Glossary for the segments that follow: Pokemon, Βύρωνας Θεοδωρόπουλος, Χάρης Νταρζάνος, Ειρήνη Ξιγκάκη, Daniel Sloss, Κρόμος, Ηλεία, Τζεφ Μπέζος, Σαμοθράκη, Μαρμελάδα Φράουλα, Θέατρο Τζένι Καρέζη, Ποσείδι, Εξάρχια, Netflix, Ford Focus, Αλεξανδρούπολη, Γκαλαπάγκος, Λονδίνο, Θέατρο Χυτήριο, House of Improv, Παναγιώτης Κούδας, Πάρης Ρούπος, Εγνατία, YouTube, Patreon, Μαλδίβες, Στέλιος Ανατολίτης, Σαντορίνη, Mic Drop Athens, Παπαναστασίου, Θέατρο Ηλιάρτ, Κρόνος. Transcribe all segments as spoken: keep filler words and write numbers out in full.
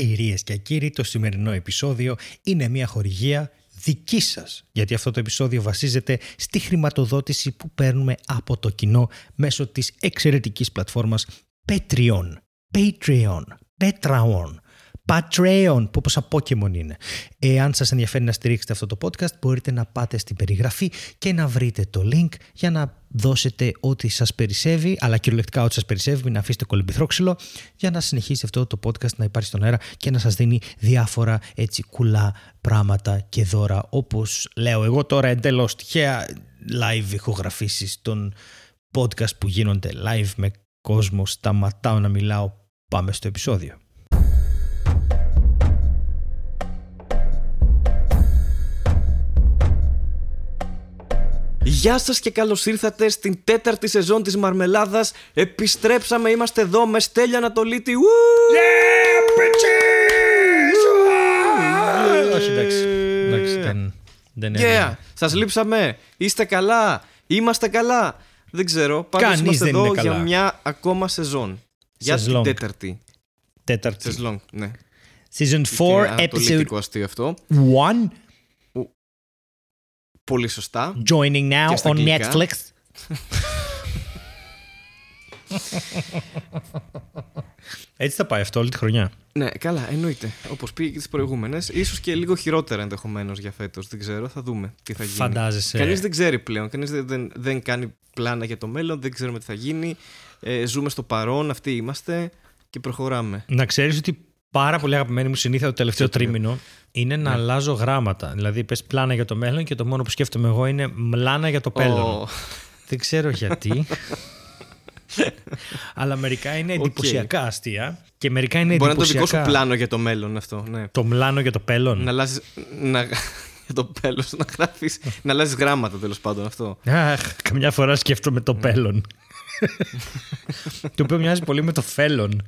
Κυρίες και κύριοι, το σημερινό επεισόδιο είναι μια χορηγία δική σας, γιατί αυτό το επεισόδιο βασίζεται στη χρηματοδότηση που παίρνουμε από το κοινό μέσω της εξαιρετικής πλατφόρμας Patreon. Patreon. Patreon. Patreon, που όπως Pokemon είναι. Εάν σας ενδιαφέρει να στηρίξετε αυτό το podcast, μπορείτε να πάτε στην περιγραφή και να βρείτε το link για να δώσετε ό,τι σας περισσεύει, αλλά κυριολεκτικά ό,τι σας περισσεύει, μην αφήσετε κολυμπηθρόξυλο, για να συνεχίσει αυτό το podcast να υπάρχει στον αέρα και να σας δίνει διάφορα έτσι κουλά πράγματα και δώρα, όπως λέω εγώ τώρα εντελώς τυχαία live ηχογραφήσεις των podcast που γίνονται live με κόσμο. Σταματάω να μιλάω, πάμε στο επεισόδιο. Γεια σας και καλώς ήρθατε στην τέταρτη σεζόν της Μαρμελάδας. Επιστρέψαμε, είμαστε εδώ με Στέλιο Ανατολίτη. Yeah, bitches! Όχι, εντάξει. Εντάξει, δεν είναι. Σας λείψαμε. Είστε καλά? Είμαστε καλά? Δεν ξέρω. Πάντως είμαστε εδώ για μια ακόμα σεζόν. Για την τέταρτη. Τέταρτη. Σεζόν, ναι. Season φορ, episode one. Πολύ σωστά. Joining now on Netflix. Έτσι θα πάει αυτό όλη τη χρονιά. Ναι, καλά, εννοείται. Όπως πήγε και τις προηγούμενες. Ίσως και λίγο χειρότερα ενδεχομένως για φέτος. Δεν ξέρω, θα δούμε τι θα γίνει. Φαντάζεσαι. Κανείς δεν ξέρει πλέον. Κανείς δεν, δεν, δεν κάνει πλάνα για το μέλλον. Δεν ξέρουμε τι θα γίνει. Ε, ζούμε στο παρόν. Αυτοί είμαστε και προχωράμε. Να ξέρεις ότι πάρα πολύ αγαπημένη μου συνήθεια το τελευταίο τρίμηνο είναι να yeah. αλλάζω γράμματα. Δηλαδή πες πλάνα για το μέλλον και το μόνο που σκέφτομαι εγώ είναι μλάνα για το πέλλον. Oh. Δεν ξέρω γιατί. Αλλά μερικά είναι εντυπωσιακά okay. αστεία και μερικά είναι εντυπωσιακά. Μπορεί να είναι το δικό σου πλάνο για το μέλλον αυτό. Ναι. Το μλάνο για το πέλλον. Να αλλάζεις, να... για το πέλλος, να γράφεις, να αλλάζεις γράμματα τέλος πάντων αυτό. Αχ, καμιά φορά σκέφτομαι το πέλλον. Το οποίο μοιάζει πολύ με το φέλλον.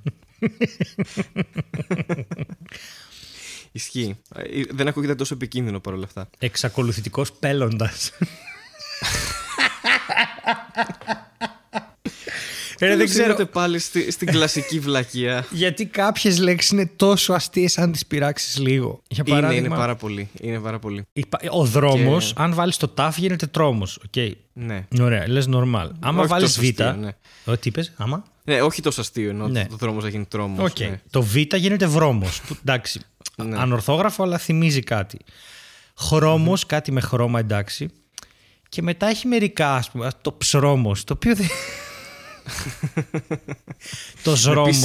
Ισχύει. Δεν ακούγεται τόσο επικίνδυνο παρόλα αυτά. Εξακολουθητικός πέλλοντας. Ρε, δεν ξέρω πάλι στη, στην κλασική βλακεία. Γιατί κάποιες λέξεις είναι τόσο αστείες αν τις πειράξεις λίγο. Για παράδειγμα, είναι, είναι πάρα πολύ. Είναι πάρα πολύ. Ο δρόμος, και... αν βάλεις το τάφ, γίνεται τρόμος. Okay. Ναι. Ωραία, λες normal. Άμα όχι βάλεις β. Ναι. Τι είπες, άμα. Ναι, όχι τόσο αστείο ενώ ναι. το δρόμος θα γίνει τρόμος. Okay. Ναι. Το β γίνεται βρώμος. Που, εντάξει. Ναι. Ανορθόγραφο, αλλά θυμίζει κάτι. Χρώμος, mm-hmm. κάτι με χρώμα, εντάξει. Και μετά έχει μερικά, ας πούμε, το ψρώμος, το οποίο δεν. Το ζρόμος.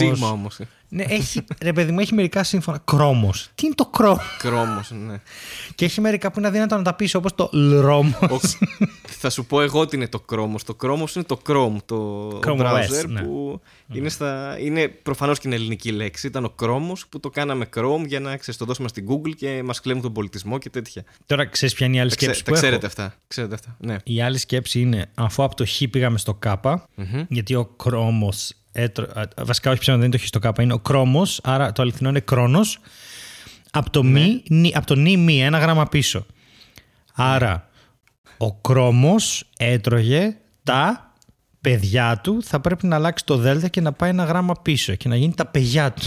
Ναι, έχει, ρε παιδί μου, έχει μερικά σύμφωνα. Κρόμος. Τι είναι το κρόμος? Κρόμος, ναι. Και έχει μερικά που είναι αδύνατο να τα πεις, όπως το λρόμος. Θα σου πω εγώ τι είναι το κρόμος. Το κρόμος είναι το Chrome, το browser ναι. που mm. είναι, στα, είναι προφανώς και είναι ελληνική λέξη. Ήταν ο κρόμος που το κάναμε Chrome για να ξέρεις, το δώσουμε στην Google και μας κλέβουν τον πολιτισμό και τέτοια. Τώρα ξέρεις ποια είναι η άλλη σκέψη? Τα ξέρετε αυτά. Ξέρετε αυτά. Ναι. Η άλλη σκέψη είναι αφού από το χ πήγαμε στο κάπα, mm-hmm. γιατί ο κρόμος. Έτρο, βασικά, όχι ψέμα, δεν είναι το χ στο κάπα, είναι ο Κρόμος, άρα το αληθινό είναι Κρόνος. Από το, ναι. μη, από το νη μη, ένα γράμμα πίσω. Άρα, ο Κρόμος έτρωγε τα παιδιά του, θα πρέπει να αλλάξει το δέλτα και να πάει ένα γράμμα πίσω και να γίνει τα παιδιά του.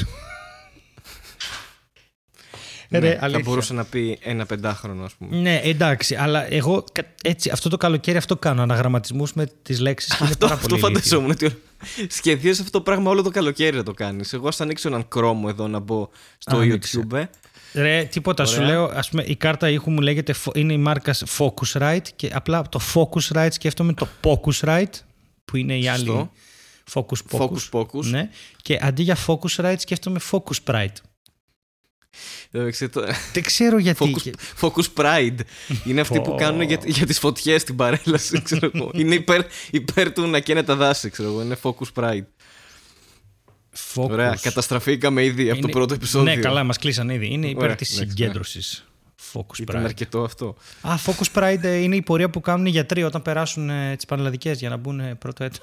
Ναι, ρε, θα μπορούσε να πει ένα πεντάχρονο, ας πούμε. Ναι, εντάξει, αλλά εγώ έτσι, αυτό το καλοκαίρι αυτό κάνω. Αναγραμματισμούς με τις λέξεις. Αυτό, είναι πάρα αυτό πολύ φανταζόμουν. Ότι σχεδίασε αυτό το πράγμα όλο το καλοκαίρι να το κάνεις. Εγώ, ας ανοίξω έναν Chrome εδώ να μπω στο Άνοιξε. YouTube. Ρε, τίποτα. Ωραία. Σου λέω, ας πούμε, η κάρτα ήχου μου λέγεται, είναι η μάρκα Focusrite και απλά από το Focusrite σκέφτομαι το Pocusrite που είναι η άλλη. Φωστό. Focus Pocus. Focus, Pocus. Ναι. Και αντί για Focusrite σκέφτομαι Focusrite. Δεν ξέρω γιατί. Focus, Focus Pride. Είναι αυτοί που κάνουν για, για τις φωτιές στην παρέλαση. Ξέρω εγώ. Είναι υπέρ, υπέρ του να καίνε τα δάση. Ξέρω εγώ. Είναι Focus Pride. Focus. Ωραία. Καταστραφήκαμε ήδη από είναι... το πρώτο επεισόδιο. Ναι, καλά, μας κλείσαν ήδη. Είναι υπέρ της συγκέντρωσης. Focus Pride. Ήταν αρκετό αυτό. Α, Focus Pride είναι η πορεία που κάνουν οι γιατροί όταν περάσουν τις πανελλαδικές για να μπουν πρώτο έτος.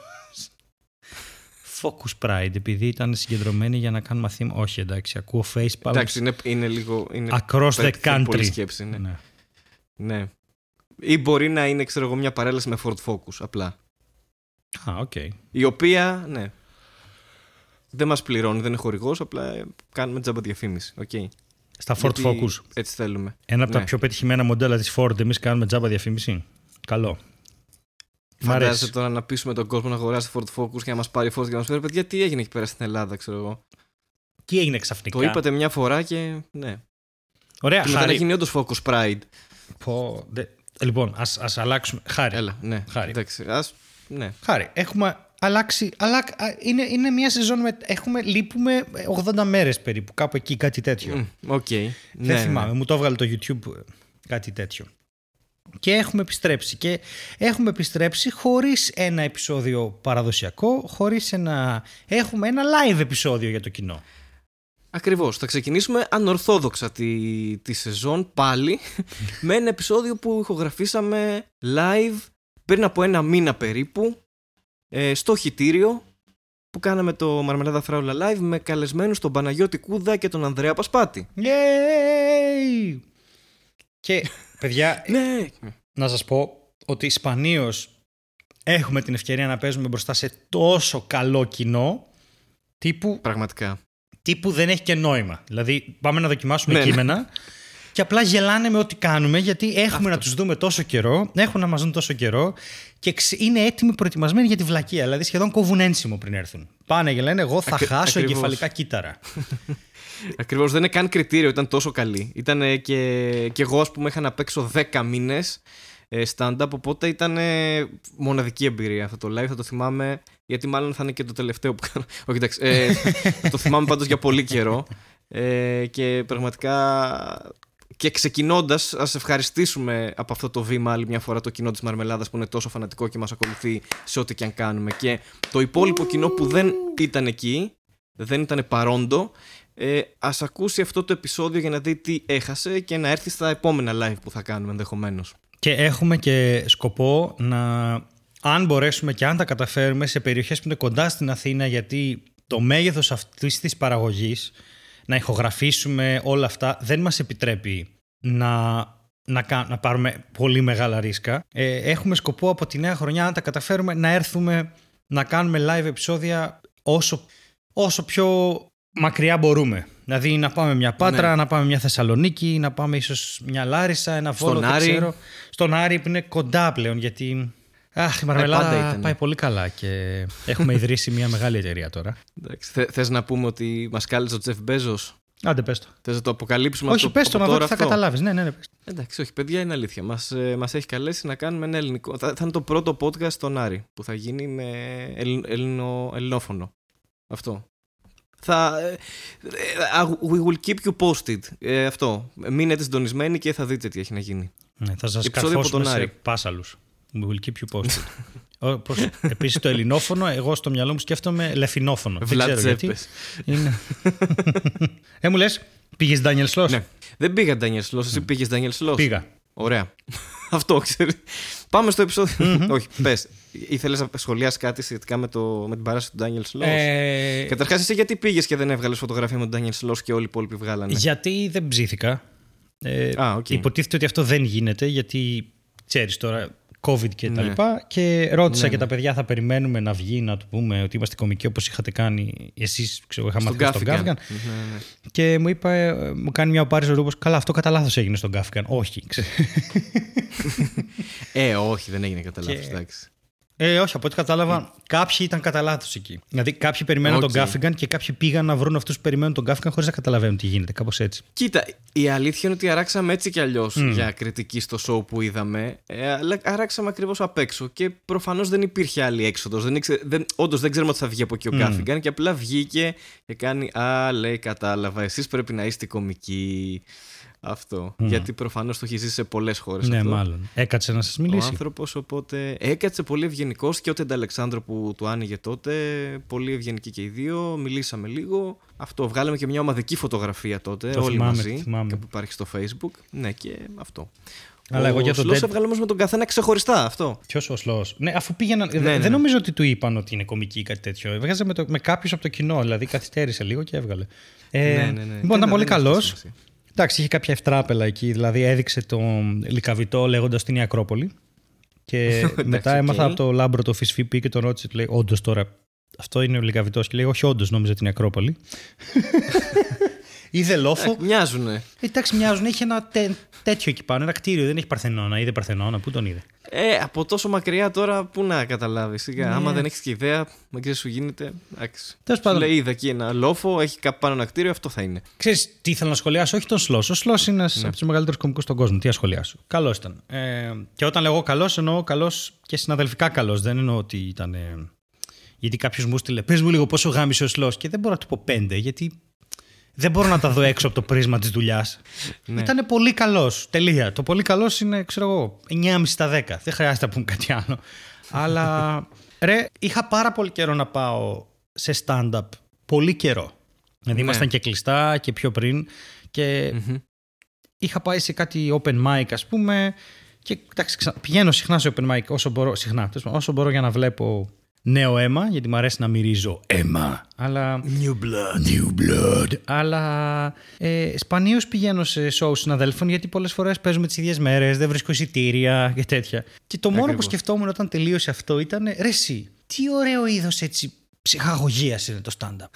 Focus Pride, επειδή ήταν συγκεντρωμένοι για να κάνουν μαθήμα. Όχι, εντάξει, ακούω face palms. Εντάξει, είναι, είναι λίγο. Είναι across the country. Σκέψη, ναι. Ναι. ναι. Ή μπορεί να είναι, ξέρω εγώ, μια παρέλαση με Ford Focus, απλά. Α, οκ. Okay. Η οποία, ναι. Δεν μας πληρώνει, δεν είναι χορηγός, απλά κάνουμε τζαμπαδιαφήμιση. Okay. Στα Ford Γιατί Focus. Έτσι θέλουμε. Ένα από ναι. τα πιο πετυχημένα μοντέλα της Ford, εμείς κάνουμε τζαμπαδιαφήμιση. Καλό. Φαντάζεσαι τώρα να πείσουμε τον κόσμο να αγοράσει Ford Focus και να μας πάρει Ford και να μας πει: παιδιά, τι έγινε εκεί πέρα στην Ελλάδα, ξέρω εγώ. Τι έγινε ξαφνικά. Το είπατε μια φορά και. Ναι. Ωραία, και μετά να γίνει όντως Focusrite. Πω, δε... Λοιπόν, ας, ας αλλάξουμε. Χάρη. Έλα, ναι. Χάρη. Εντάξει, ας... ναι. Χάρη. Έχουμε αλλάξει. Αλλά... Είναι, είναι μια σεζόν. Με... Έχουμε... Λείπουμε ογδόντα μέρες περίπου. Κάπου εκεί, κάτι τέτοιο. Mm, okay. Δεν ναι, θυμάμαι. Ναι. Μου το έβγαλε το YouTube κάτι τέτοιο. Και έχουμε επιστρέψει. Και έχουμε επιστρέψει χωρίς ένα επεισόδιο παραδοσιακό, χωρίς ένα. Έχουμε ένα live επεισόδιο για το κοινό. Ακριβώς. Θα ξεκινήσουμε ανορθόδοξα τη, τη σεζόν πάλι με ένα επεισόδιο που ηχογραφήσαμε live πριν από ένα μήνα περίπου στο Χυτήριο που κάναμε το Μαρμελάδα Φράουλα live με καλεσμένους τον Παναγιώτη Κούδα και τον Ανδρέα Πασπάτη. Yay! Και παιδιά, ναι. να σας πω ότι σπανίως έχουμε την ευκαιρία να παίζουμε μπροστά σε τόσο καλό κοινό τύπου... Πραγματικά. Τύπου δεν έχει και νόημα. Δηλαδή πάμε να δοκιμάσουμε ναι, κείμενα ναι. και απλά γελάνε με ό,τι κάνουμε, γιατί έχουμε αυτό. Να τους δούμε τόσο καιρό, έχουν να μας δουν τόσο καιρό και είναι έτοιμοι, προετοιμασμένοι για τη βλακεία. Δηλαδή σχεδόν κόβουν ένσημο πριν έρθουν. Πάνε και λένε εγώ θα Ακρι... χάσω ακριβώς. εγκεφαλικά κύτταρα. Ακριβώς, δεν είναι καν κριτήριο, ήταν τόσο καλή. Ήταν και, και εγώ ας πούμε είχα να παίξω δέκα μήνες stand-up, οπότε ήταν μοναδική εμπειρία αυτό το live, θα το θυμάμαι, γιατί μάλλον θα είναι και το τελευταίο που κάνω. Όχι, εντάξει, ε, το θυμάμαι πάντως για πολύ καιρό ε, και πραγματικά και ξεκινώντας ας ευχαριστήσουμε από αυτό το βήμα άλλη μια φορά το κοινό της Μαρμελάδας που είναι τόσο φανατικό και μας ακολουθεί σε ό,τι και αν κάνουμε και το υπόλοιπο κοινό που δεν ήταν εκεί, δεν ήταν παρόντο. Ε, ας ακούσει αυτό το επεισόδιο για να δει τι έχασε και να έρθει στα επόμενα live που θα κάνουμε ενδεχομένως. Και έχουμε και σκοπό να, αν μπορέσουμε και αν τα καταφέρουμε, σε περιοχές που είναι κοντά στην Αθήνα, γιατί το μέγεθος αυτής της παραγωγής, να ηχογραφήσουμε όλα αυτά, δεν μας επιτρέπει να, να, να πάρουμε πολύ μεγάλα ρίσκα. Ε, έχουμε σκοπό από τη νέα χρονιά, αν τα καταφέρουμε, να έρθουμε να κάνουμε live επεισόδια όσο, όσο πιο... μακριά μπορούμε. Δηλαδή να πάμε μια Πάτρα, ναι. να πάμε μια Θεσσαλονίκη, να πάμε ίσως μια Λάρισα, ένα Βόλο, δεν ξέρω. Στον Άρη που είναι κοντά πλέον, γιατί αχ, η Μαρμελάδα πάει πολύ καλά και έχουμε ιδρύσει μια μεγάλη εταιρεία τώρα. Εντάξει, θες να πούμε ότι μας κάλεσε ο Τζεφ Μπέζος. Άντε πες το. Θες να το αποκαλύψουμε αυτό. Όχι, πες το, μα δω τι θα καταλάβεις. Ναι, ναι, ναι, πες. Εντάξει, όχι, παιδιά, είναι αλήθεια. Μας, ε, μας έχει καλέσει να κάνουμε ένα ελληνικό. Θα, θα είναι το πρώτο podcast στον Άρη που θα γίνει με ελληνο, ελληνόφωνο. Αυτό. Θα, we will keep you posted. Ε, αυτό. Μείνετε συντονισμένοι και θα δείτε τι έχει να γίνει. Ναι, θα σας καρφώσουμε σε πάσαλους. We will keep you posted. Επίσης το ελληνόφωνο, εγώ στο μυαλό μου σκέφτομαι λεφινόφωνο. Δεν ξέρω γιατί. Είναι... ε, μου λες, πήγες Daniel Sloss. Ναι. Δεν πήγα Daniel Sloss, εσύ πήγες Daniel Sloss. Πήγα. Ωραία. Αυτό ξέρεις. Πάμε στο επεισόδιο. Mm-hmm. Όχι, πες. Ήθελες να σχολιάσεις κάτι σχετικά με, το, με την παράσταση του Ντάνιελ Σλος. Ε... Καταρχάς, εσύ γιατί πήγες και δεν έβγαλες φωτογραφία με τον Ντάνιελ Σλος και όλοι οι υπόλοιποι βγάλανε. Γιατί δεν ψήθηκα. Ε, ah, okay. Υποτίθεται ότι αυτό δεν γίνεται, γιατί ξέρεις τώρα, COVID και τα ναι. λοιπά. Και ρώτησα ναι, και ναι. τα παιδιά, θα περιμένουμε να βγει, να του πούμε ότι είμαστε κομικοί όπως είχατε κάνει εσείς, ξέρω, είχα μάθει στον Κάφκαν. Ναι, ναι. Και μου είπα, ε, μου κάνει μια ο Πάρης Ρούπος, καλά, αυτό κατά λάθος έγινε στον Κάφκαν. Όχι. ε, όχι, δεν έγινε κατά λάθος, εντάξει. Ε, όχι, από ό,τι κατάλαβα, mm. κάποιοι ήταν κατά λάθος εκεί. Δηλαδή, κάποιοι περιμέναν okay. τον Γκάφιγκαν και κάποιοι πήγαν να βρουν αυτούς που περιμένουν τον Γκάφιγκαν χωρίς να καταλαβαίνουν τι γίνεται, κάπως έτσι. Κοίτα, η αλήθεια είναι ότι αράξαμε έτσι κι αλλιώς mm. για κριτική στο show που είδαμε, ε, αλλά αράξαμε ακριβώς απ' έξω και προφανώς δεν υπήρχε άλλη έξοδος. Δεν ήξε, δεν, όντως δεν ξέρουμε ότι θα βγει από εκεί ο mm. Γκάφιγκαν και απλά βγήκε και κάνει «Α, λέει, κατάλαβα, εσείς πρέπει να είστε κομικοί». Αυτό. Mm. Γιατί προφανώς το έχει ζήσει σε πολλές χώρες. Ναι, αυτό. Μάλλον. Έκατσε να σας μιλήσει. Ο άνθρωπος, οπότε. Έκατσε πολύ ευγενικός και ούτε τον Αλεξάνδρο που του άνοιγε τότε. Πολύ ευγενικοί και οι δύο. Μιλήσαμε λίγο. Αυτό. Βγάλαμε και μια ομαδική φωτογραφία τότε. Το όλοι θυμάμαι, μαζί. Θυμάμαι. Που υπάρχει στο Facebook. Ναι, και αυτό. Αλλά ο εγώ για τον Σλος έβγαλε όμως με τον καθένα ξεχωριστά αυτό. Ποιος ο Σλος. Ναι, αφού πήγαιναν. Ναι, ναι, δεν ναι. νομίζω ότι του είπαν ότι είναι κομική ή κάτι τέτοιο. Έβγαζε με, το... με κάποιους από το κοινό. Δηλαδή καθυστέρησε λίγο και έβγαλε. Λοιπόν, ήταν πολύ καλός. Εντάξει, είχε κάποια ευτράπελα εκεί, δηλαδή έδειξε τον Λυκαβητό λέγοντας την Ακρόπολη. Και μετά έμαθα okay. από το Λάμπρο το Φυσφίπη και τον ρώτησε, του λέει: όντως τώρα Αυτό είναι ο Λυκαβητός και λέει: όχι, όντως νόμιζα την Ακρόπολη. Είδε λόφο. Ε, μοιάζουνε. Εντάξει, μοιάζουν. Έχει ένα τέ, τέτοιο εκεί πάνω, ένα κτίριο. Δεν έχει Παρθενώνα. Είδε Παρθενώνα, πού τον είδε. Ε, από τόσο μακριά τώρα, πού να καταλάβεις. Ναι. Άμα δεν έχεις και ιδέα, δεν ξέρεις σου γίνεται. Τέλος πάντων. Λέει: είδα εκεί ένα λόφο, έχει κάπου πάνω ένα κτίριο, αυτό θα είναι. Ξέρεις τι ήθελα να σχολιάσω, όχι τον Σλός. Ο Σλός είναι ένας ναι. από τους μεγαλύτερους κωμικούς στον κόσμο. Τι να σχολιάσω. Καλός ήταν. Ε, και όταν λέγω καλός, εννοώ καλός και συναδελφικά καλός. Δεν εννοώ ότι ήταν. Ε, γιατί κάποιος μου στείλε: πες μου λίγο πόσο γάμισε ο Σλός. Και δεν μπορώ να του πω πέντε, γιατί. Δεν μπορώ να τα δω έξω από το πρίσμα της δουλειάς. Ναι. Ήτανε πολύ καλός. Τελεία. Το πολύ καλός είναι, ξέρω εγώ, εννιά κόμμα πέντε στα δέκα. Δεν χρειάζεται να πούμε κάτι άλλο. Αλλά ρε, είχα πάρα πολύ καιρό να πάω σε stand-up. Πολύ καιρό. Δηλαδή, ναι. ήμασταν και κλειστά και πιο πριν. Και mm-hmm. είχα πάει σε κάτι open mic, ας πούμε. Και εντάξει, ξα... πηγαίνω συχνά σε open mic όσο μπορώ, συχνά, όσο μπορώ για να βλέπω. Νέο αίμα, γιατί μου αρέσει να μυρίζω αίμα. Αλλά... New blood. New blood. Αλλά ε, σπανίως πηγαίνω σε shows συναδέλφων, γιατί πολλές φορές παίζουμε τις ίδιες μέρες, δεν βρίσκω εισιτήρια και τέτοια. Και το μόνο Ακριβώς. που σκεφτόμουν όταν τελείωσε αυτό ήταν: ρε εσύ, τι ωραίο είδος έτσι ψυχαγωγίας είναι το stand-up.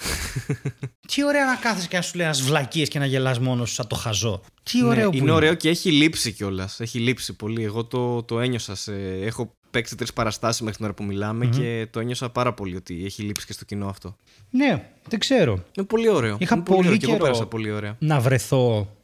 Τι ωραίο να κάθεσαι και να σου λέει ένας βλακίες και να γελάς μόνος σου σαν το χαζό. Τι ωραίο ναι, που είναι. Είναι ωραίο και έχει λείψει κιόλας. Έχει λείψει πολύ. Εγώ το, το ένιωσα. Σε, έχω παίξει τρεις παραστάσεις μέχρι την ώρα που μιλάμε mm-hmm. και το ένιωσα πάρα πολύ ότι έχει λείψει και στο κοινό αυτό. Ναι, δεν ξέρω. Είναι πολύ ωραίο. Είχα πολύ, πολύ καιρό, καιρό πέρασα πολύ ωραία. να βρεθώ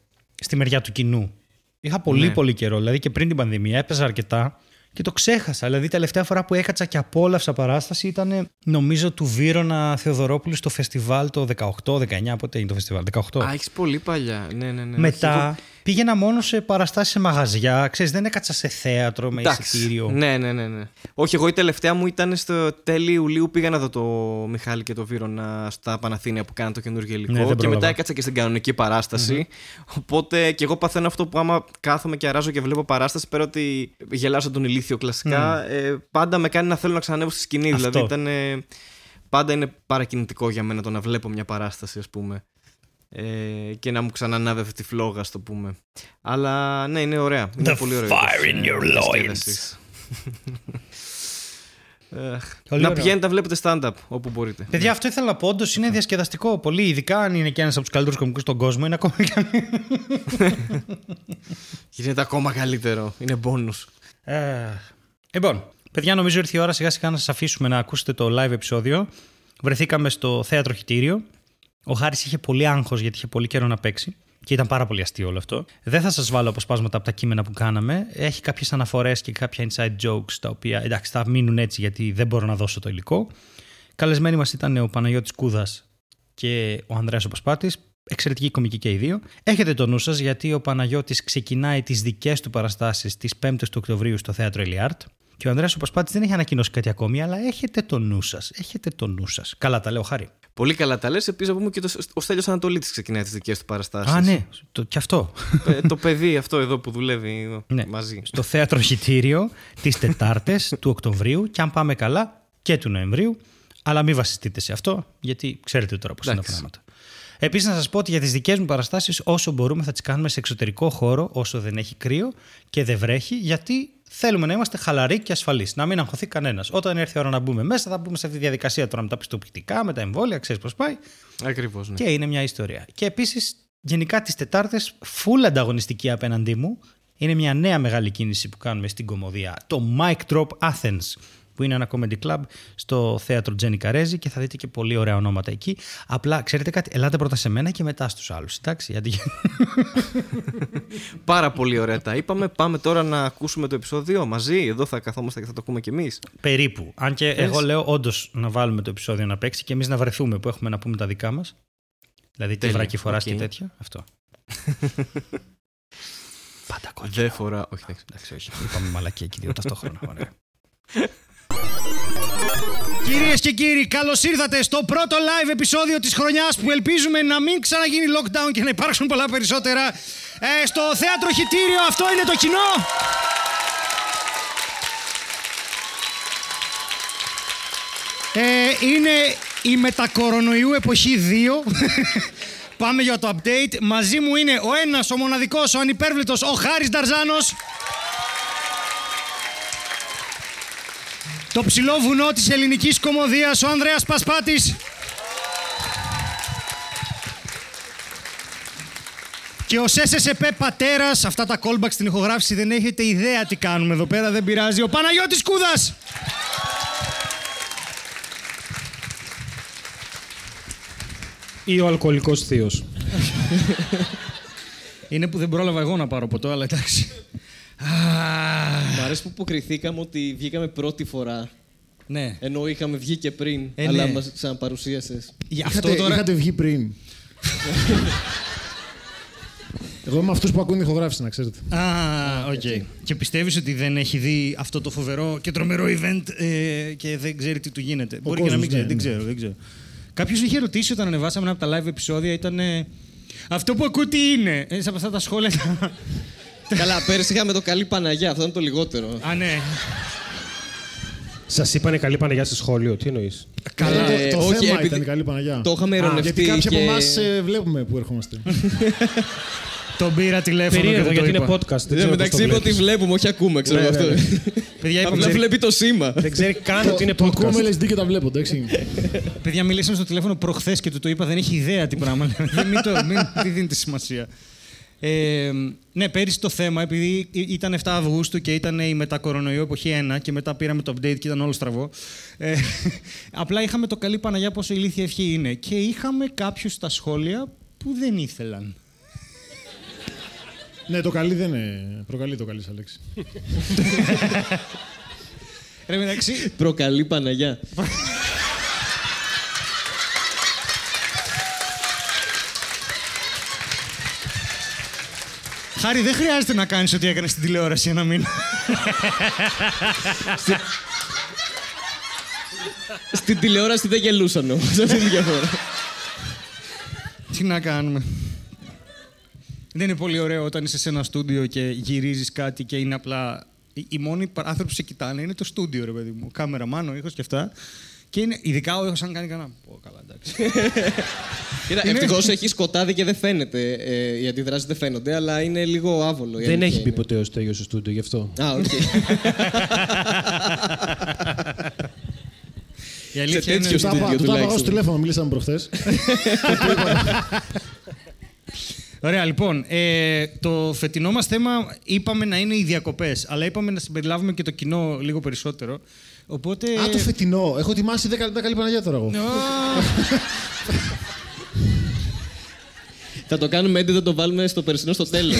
στη μεριά του κοινού. Είχα πολύ ναι. πολύ καιρό. Δηλαδή και πριν την πανδημία έπαιζα αρκετά. Και το ξέχασα. Δηλαδή, η τελευταία φορά που έκατσα και απόλαυσα παράσταση ήταν, νομίζω, του Βύρωνα Θεοδωρόπουλου στο φεστιβάλ το δεκαοκτώ δεκαεννιά. Πότε είναι το φεστιβάλ, δεκαοκτώ. Α, έχεις πολύ παλιά. Ναι, ναι, ναι. Μετά Έχω... πήγαινα μόνο σε παραστάσεις σε μαγαζιά. Ξέρεις, δεν έκατσα σε θέατρο με Εντάξει. εισιτήριο. Ναι, ναι, ναι, ναι. Όχι, εγώ η τελευταία μου ήταν στο τέλη Ιουλίου. Πήγα να δω το Μιχάλη και το Βύρωνα στα Παναθήνια που κάνανε το καινούργιο υλικό. Ναι, και μετά έκατσα και στην κανονική παράσταση. Mm-hmm. Οπότε και εγώ παθαίνω αυτό που άμα κάθομαι και αράζω και βλέπω παράσταση, πέρα ότι γελάζω τον ηλίθιο κλασικά, mm. ε, πάντα με κάνει να θέλω να ξανανεύω στη σκηνή. Αυτό. Δηλαδή ήταν, ε, πάντα είναι παρακινητικό για μένα το να βλέπω μια παράσταση, ας πούμε, ε, και να μου ξανανάβευε τη φλόγα, ας το πούμε. Αλλά ναι, είναι ωραία. Είναι The πολύ ωραία. Fire in your loins. Να πηγαίνετε να βλέπετε stand-up όπου μπορείτε. Παιδιά, ναι. αυτό ήθελα να πω. Όντως είναι διασκεδαστικό πολύ, ειδικά αν είναι και ένας από τους καλύτερους κωμικούς στον κόσμο. Είναι ακόμα γίνεται ακόμα καλύτερο. Είναι μπόνους. Ε, λοιπόν, παιδιά, νομίζω ήρθε η ώρα σιγά σιγά να σας αφήσουμε να ακούσετε το live επεισόδιο. Βρεθήκαμε στο Θέατρο Χυτήριο. Ο Χάρης είχε πολύ άγχος γιατί είχε πολύ καιρό να παίξει και ήταν πάρα πολύ αστείο όλο αυτό. Δεν θα σας βάλω αποσπάσματα από τα κείμενα που κάναμε. Έχει κάποιες αναφορές και κάποια inside jokes, τα οποία εντάξει, θα μείνουν έτσι γιατί δεν μπορώ να δώσω το υλικό. Καλεσμένοι μας ήταν ο Παναγιώτης Κούδας και ο Ανδρέας Πασπάτης. Εξαιρετική κομική και οι δύο. Έχετε το νου σας, γιατί ο Παναγιώτης ξεκινάει τις δικές του παραστάσεις τις πέμπτης του Οκτωβρίου στο Θέατρο Ηλιάρτ. Και ο Ανδρέας ο Πασπάτης δεν έχει ανακοινώσει κάτι ακόμη, αλλά έχετε το νου σας. Έχετε το νου σας. Καλά τα λέω, Χάρη. Πολύ καλά τα λες. Επίσης, να πούμε και το, ο Στέλιος Ανατολίτης ξεκινάει τις δικές του παραστάσεις. Α, ναι, το, και αυτό. Πε, το παιδί αυτό εδώ που δουλεύει εδώ, ναι. μαζί. Στο Θέατρο Χυτήριο τις τετάρτες του Οκτωβρίου και αν πάμε καλά και του Νοεμβρίου. Αλλά μην βασιστείτε σε αυτό, γιατί ξέρετε τώρα πώς είναι τα πράγματα. Επίσης, να σας πω ότι για τις δικές μου παραστάσεις, όσο μπορούμε, θα τις κάνουμε σε εξωτερικό χώρο, όσο δεν έχει κρύο και δεν βρέχει, γιατί θέλουμε να είμαστε χαλαροί και ασφαλείς, να μην αγχωθεί κανένας. Όταν έρθει η ώρα να μπούμε μέσα, θα μπούμε σε αυτή τη διαδικασία τώρα με τα πιστοποιητικά, με τα εμβόλια, ξέρεις πώς πάει. Ακριβώς. Ναι. Και είναι μια ιστορία. Και επίσης, γενικά τις Τετάρτες, full ανταγωνιστική απέναντί μου, είναι μια νέα μεγάλη κίνηση που κάνουμε στην κομμωδία, το Mic Drop Athens, που είναι ένα comedy club στο θέατρο Τζένι Καρέζη και θα δείτε και πολύ ωραία ονόματα εκεί. Απλά, ξέρετε κάτι, ελάτε πρώτα σε μένα και μετά στους άλλους, εντάξει. Γιατί... Πάρα πολύ ωραία τα είπαμε. Πάμε τώρα να ακούσουμε το επεισόδιο μαζί. Εδώ θα καθόμαστε και θα το ακούμε κι εμείς. Περίπου. Αν και Πες. εγώ λέω όντως να βάλουμε το επεισόδιο να παίξει και εμείς να βρεθούμε που έχουμε να πούμε τα δικά μας. Δηλαδή τη βρακή φοράς okay. και τέτοια. Αυτό. Πάντα κόκκινο. Δεν φορά. Όχι, εντάξει, όχι. Είπαμε μαλακία και δύο ταυτόχρονα. Ωραία. Κυρίες και κύριοι, καλώς ήρθατε στο πρώτο live επεισόδιο της χρονιάς που ελπίζουμε να μην ξαναγίνει lockdown και να υπάρξουν πολλά περισσότερα. Ε, στο Θέατρο Χυτήριο, αυτό είναι το κοινό. Ε, είναι η μετακορονοϊού εποχή δύο. Πάμε για το update. Μαζί μου είναι ο ένας, ο μοναδικός, ο ανυπέρβλητος, ο Χάρης Νταρζάνος. Το ψηλό βουνό της ελληνικής κωμωδίας, ο Ανδρέας Πασπάτης. Και ο ες ες πι πατέρας, αυτά τα callbacks στην ηχογράφηση δεν έχετε ιδέα τι κάνουμε εδώ πέρα, δεν πειράζει. Ο Παναγιώτης Κούδας. Ή ο αλκοολικός θείος. Είναι που δεν πρόλαβα εγώ να πάρω ποτό, αλλά εντάξει. Μ' αρέσει που αποκριθήκαμε ότι βγήκαμε πρώτη φορά. Ναι. Ενώ είχαμε βγει και πριν, ε, αλλά ναι. Μας ξαναπαρουσίασες. Είχατε, τώρα... είχατε βγει πριν. Εγώ είμαι αυτούς που ακούνε ηχογράφηση, να ξέρετε. Α, ah, οκ. Okay. Και πιστεύεις ότι δεν έχει δει αυτό το φοβερό και τρομερό event ε, και δεν ξέρει τι του γίνεται. Ο Μπορεί ο και κόσμος, να μην ξέρει. Ναι, ναι. Δεν ξέρω, δεν ξέρω. Κάποιος είχε ρωτήσει όταν ανεβάσαμε ένα από τα live επεισόδια, ήταν. Ε, αυτό που ακούω τι είναι. Έχεις από αυτά τα σχόλια. Καλά, πέρυσι είχαμε το Καλή Παναγιά, αυτό ήταν το λιγότερο. Α, ναι. Σας είπανε Καλή Παναγιά στο σχόλιο, τι εννοείς? Καλά, ε, το, το όχι, θέμα επει... ήταν η Καλή Παναγιά. Το είχαμε ειρωνευτεί. Γιατί κάποιοι και... από εμάς ε, βλέπουμε που έρχομαστε. Τον πήρα τηλέφωνο. Περίεργο, και γιατί το είναι podcast. Δεν δεν μεταξύ είπα ότι βλέπουμε, όχι ακούμε, ξέρω αυτό. Παιδιά, δεν βλέπει το σήμα. Δεν ξέρει καν ότι είναι podcast. Το ακούμε, λες δει και τα βλέπω, εντάξει. Παιδιά, μιλήσαμε στο τηλέφωνο προχθές και του το είπα, δεν έχει ιδέα τι πράγμα. Μην δίνει τη σημασία. Ε, ναι, πέρυσι το θέμα, επειδή ήταν εφτά Αυγούστου και ήταν η μετακορονοϊό εποχή ένα και μετά πήραμε το update και ήταν όλο στραβό. Ε, απλά είχαμε το Καλή Παναγιά, πόσο ηλίθια ευχή είναι. Και είχαμε κάποιους στα σχόλια που δεν ήθελαν. Ναι, το καλή δεν είναι. Προκαλεί το καλή σαν λέξη. Ρε, μεταξύ... Προκαλεί Παναγιά. Χάρη, δεν χρειάζεται να κάνεις ό,τι έκανες στην τηλεόραση ένα μήνα. Στη... Στην τηλεόραση δεν γελούσαν όμως, σε αυτή τη διαφορά. Τι να κάνουμε. Δεν είναι πολύ ωραίο όταν είσαι σε ένα στούντιο και γυρίζεις κάτι και είναι απλά... Οι μόνοι άνθρωποι που σε κοιτάνε είναι το στούντιο, ρε παιδί μου. Κάμερα, μάνο, ήχος και αυτά. Και είναι... Ειδικά ο ήχος αν κάνει κανένα... Πω, καλά, εντάξει. Κοίτα, ευτυχώς έχει σκοτάδι και δεν φαίνεται. Ε, οι αντιδράσεις δεν φαίνονται, αλλά είναι λίγο άβολο. Δεν έχει πει ποτέ ο Στέλιος στο στούντιο, γι' αυτό. Α, οκ. Σε τέτοιο στούντιο τουλάχιστον. Του τα είπα στο τηλέφωνο, μιλήσαμε προχθές. Ωραία, λοιπόν, ε, το φετινό μας θέμα είπαμε να είναι οι διακοπές, αλλά είπαμε να συμπεριλάβουμε και το κοινό λίγο περισσότερο. Οπότε... Α, το φετινό. Έχω ετοιμάσει δέκα λεπτά Καλή Παναγιά τώρα εγώ. Θα το κάνουμε έντυπο, θα το βάλουμε στο περσινό στο τέλος.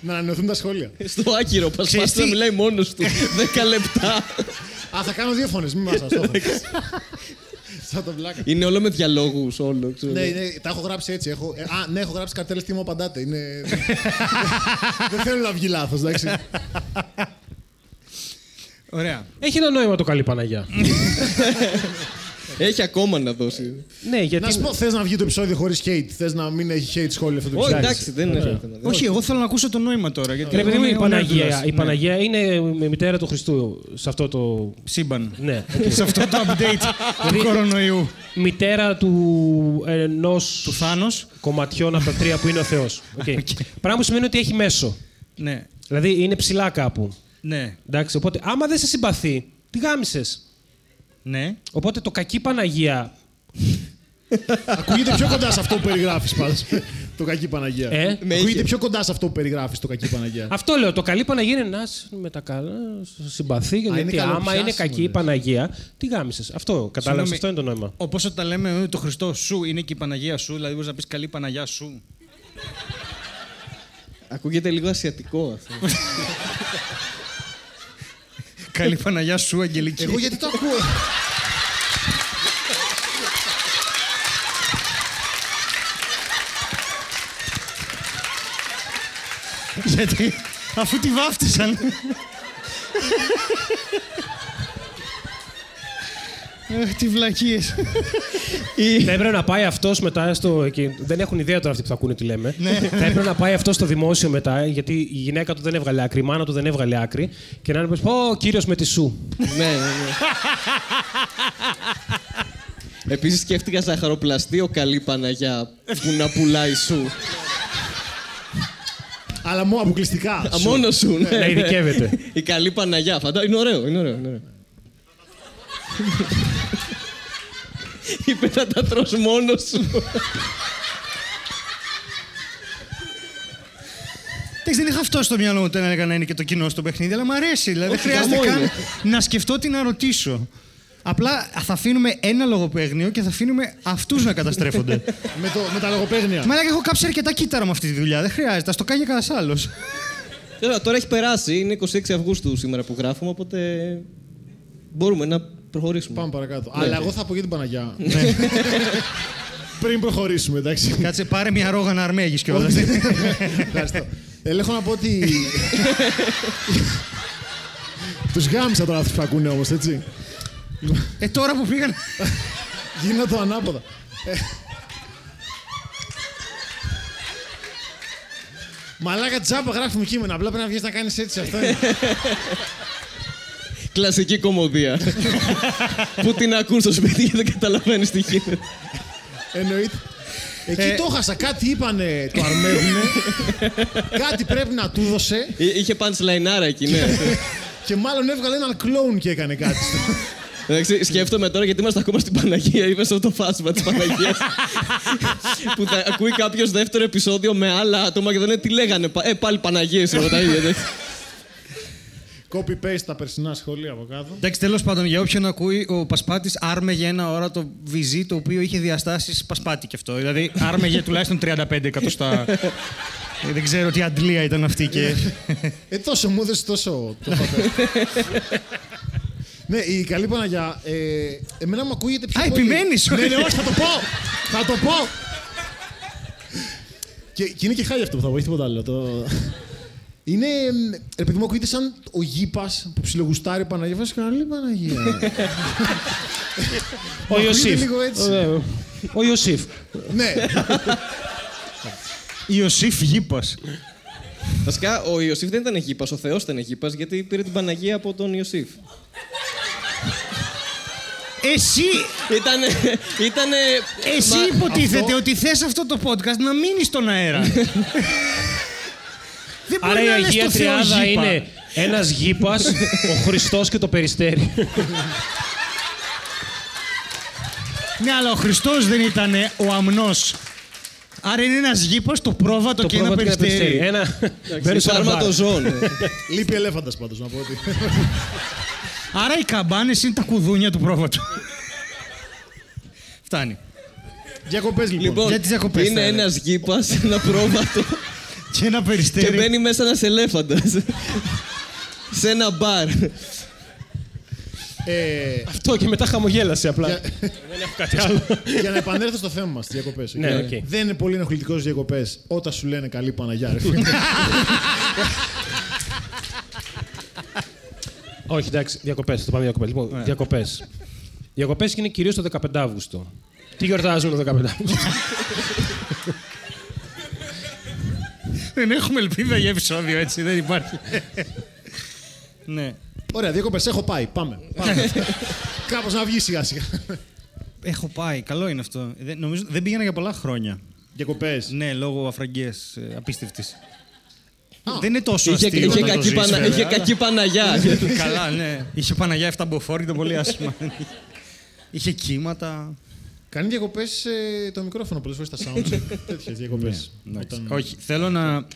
Να ανανεωθούν τα σχόλια. Στο άκυρο, Πασπάτης να μιλάει μόνος του. δέκα λεπτά. Α, θα κάνω δύο φωνές, μην μας αστόχομαι. Είναι όλο με διαλόγους, όλο. Ναι, ναι, τα έχω γράψει έτσι. Έχω... Α, ναι, έχω γράψει καρτέλες, τι μου απαντάτε. Είναι... Δεν θέλω να βγει λάθος, εντάξει. Ωραία. Έχει ένα νόημα το Καλή Παναγιά. Έχει ακόμα να δώσει. Ναι, γιατί... Να σου πω, θες να βγει το επεισόδιο χωρίς hate, θες να μην έχει hate σχόλια αυτό το επεισόδιο? Όχι, εντάξει, δεν είναι θέμα. Όχι, εγώ θέλω να ακούσω το νόημα τώρα. Γιατί επειδή είναι η Παναγία. Η Παναγία είναι η μητέρα του Χριστού σε αυτό το. Σύμπαν. Ναι. Σε αυτό το update του κορονοϊού. Μητέρα του ενός. Του Θάνος. Κομματιών από τα τρία που είναι ο Θεός. Πράγμα που σημαίνει ότι έχει μέσο. Ναι. Δηλαδή είναι ψηλά κάπου. Ναι. Εντάξει, οπότε άμα δεν σε συμπαθεί, τι γάμισες. Ναι. Οπότε το Κακή Παναγία. Ακούγεται πιο κοντά σε αυτό που περιγράφεις πάντως. Το Κακή Παναγία. Ε? Ακούγεται πιο κοντά σε αυτό που περιγράφεις το Κακή Παναγία. Αυτό λέω. Το Καλή Παναγία είναι να με τα καλά, συμπαθεί. Γιατί είναι άμα είναι Κακή η Παναγία, τι γάμισες. Αυτό κατάλαβες. Αυτό είναι το νόημα. Όπως όταν τα λέμε το Χριστό σου είναι και η Παναγία σου, δηλαδή μπορείς να πεις Καλή Παναγιά σου. Ακούγεται λίγο ασιατικό αυτό. Καλή Παναγιά σου, Αγγελική. Εγώ γιατί το ακούω. Γιατί, αφού τη βάφτισαν. Τι βλακίες. Θα έπρεπε να πάει αυτός μετά στο... Δεν έχουν ιδέα τώρα αυτοί που θα ακούνε τι λέμε. Θα έπρεπε να πάει αυτός στο δημόσιο μετά, γιατί η γυναίκα του δεν έβγαλε άκρη, η μάνα του δεν έβγαλε άκρη, και να πει: Ω, κύριος με τη σου. Ναι, ναι, ναι. Επίσης σκέφτηκα ζαχαροπλαστείο Καλή Παναγιά που να πουλάει σου. Αλλά μόνο αποκλειστικά. Μόνο σου, ναι. Να ειδικεύεται. Η καλή Παναγιά. Είναι ωραίο, είναι ωραίο. Είπε να τα τρως μόνος σου. Δεν είχα αυτό στο μυαλό μου όταν έκανα να είναι και το κοινό στο παιχνίδι, αλλά μου αρέσει. Δηλαδή δεν χρειάζεται καν να σκεφτώ τι να ρωτήσω. Απλά θα αφήνουμε ένα λογοπαίγνιο και θα αφήνουμε αυτούς να καταστρέφονται. με, το, με τα λογοπαίγνια. Μαλάκα, έχω κάψει αρκετά κύτταρα με αυτή τη δουλειά. Δεν χρειάζεται. Ας το κάνει κανένας άλλος. Τώρα έχει περάσει. Είναι είκοσι έξι Αυγούστου σήμερα που γράφουμε, οπότε μπορούμε να προχωρήσουμε. Πάμε παρακάτω. Ναι, αλλά ναι. Εγώ θα πω για την Παναγιά. Ναι. Πριν προχωρήσουμε, εντάξει. Κάτσε, πάρε μια ρόγα να αρμέγεις κιόλας. Ευχαριστώ. Ελέγχω να πω ότι. Τους γάμισα τώρα αυτούς που ακούνε όμως, έτσι. Ε, τώρα που πήγαν. Γίνα το ανάποδα. Μαλάκα, τσάπα γράφουμε κείμενα. Απλά πρέπει να βγεις να κάνεις έτσι. Αυτό είναι. Κλασική κομμωδία. Που την ακούς στο σπίτι και δεν καταλαβαίνεις τι γίνεται. Εννοείται. Εκεί ε... το χάσα. Κάτι είπανε, το αρμέγουνε. Κάτι πρέπει να του δώσε. Είχε punchline εκεί, ναι. Και μάλλον έβγαλε έναν κλόουν και έκανε κάτι. Εντάξει, σκέφτομαι τώρα γιατί είμαστε ακόμα στην Παναγία. Είμαι σε αυτό το φάσμα της Παναγίας. Που θα ακούει κάποιος δεύτερο επεισόδιο με άλλα άτομα και δεν είναι τι λέγανε. Ε, πάλι Παναγίες εδώ τα ίδια. Copy-paste τα περσινά σχολεία από κάτω. Εντάξει, τέλος πάντων, για όποιον ακούει, ο Πασπάτης άρμεγε ένα ώρα το βυζί το οποίο είχε διαστάσεις Πασπάτη κι αυτό. Δηλαδή, άρμεγε τουλάχιστον τριάντα πέντε εκατοστά. Δεν ξέρω τι αντλία ήταν αυτή και. Ε, τόσο μου έδωσε τόσο. Ναι, η καλή Παναγιά. Ε, εμένα μου ακούγεται πιο. Α, πολύ... επιμένεις! Ναι, ναι, όχι, θα το πω! Θα το πω! και, και είναι και χάλια αυτό που θα πω, έχει τίποτα άλλο. Το... Είναι, επειδή μου ακούγεται σαν ο Γήπας που ψιλογουστάρει Παναγιά, φάσεις κανένα λίγο Παναγιά. Ο Ιωσήφ. Ο Ιωσήφ. Ναι. Ιωσήφ Γήπας. Βασικά, ο Ιωσήφ δεν ήταν Γήπας, ο Θεός ήταν Γήπας, γιατί πήρε την Παναγία από τον Ιωσήφ. Εσύ... Ήτανε... Ήτανε... Εσύ μα... υποτίθεται αυτό... ότι θες αυτό το podcast να μείνει στον αέρα. Δεν άρα η Αγία Τριάδα είναι ένας Γήπας, ο Χριστός και το Περιστέρι. Ναι, αλλά ο Χριστός δεν ήταν ο αμνός. Άρα είναι ένας Γήπας, το πρόβατο το και πρόβατο ένα Περιστέρι. Ένα... Άρματο ζώων. Λείπει ελέφαντας πάντως, να πω ότι... Άρα οι καμπάνες είναι τα κουδούνια του πρόβατου. Φτάνει. Διακοπές λοιπόν. λοιπόν Για τις διακοπές, είναι ένας Γήπας, ένα πρόβατο... Και ένα περιστέρι. Και μπαίνει μέσα ένας ελέφαντας. Σε ένα μπαρ. Ε... Αυτό και μετά χαμογέλασε απλά. Για... Δεν έχω κάτι άλλο. Για να επανέλθω στο θέμα μας, στις διακοπές. Ναι, okay. Okay. Δεν είναι πολύ ενοχλητικός διακοπές όταν σου λένε καλή Παναγιά. Ρε. Όχι, εντάξει, διακοπές. Το πάμε διακοπές. Λοιπόν, yeah. διακοπές. Διακοπές είναι κυρίως το δεκαπέντε Αύγουστο. Τι γιορτάζουμε το δεκαπέντε Αύγουστο. Δεν έχουμε ελπίδα για επεισόδιο, έτσι, δεν υπάρχει. Ναι. Ωραία, διακοπές, έχω πάει. Πάμε. Πάμε. Κάπως να βγει σιγά σιγά. Έχω πάει, καλό είναι αυτό. Δεν, νομίζω, δεν πήγαινα για πολλά χρόνια. Διακοπές. Ναι, λόγω αφραγγείας απίστευτης. Δεν είναι τόσο αστείο. Είχε κακή Παναγιά. Καλά, ναι. Είχε Παναγιά εφτά μποφόρ, ήταν πολύ άσχημα. Είχε κύματα. Κάνει διακοπές ε, το μικρόφωνο πολλές φορές στα soundcheck. Τέτοιες διακοπές. Ναι, όταν... Όχι, θέλω να...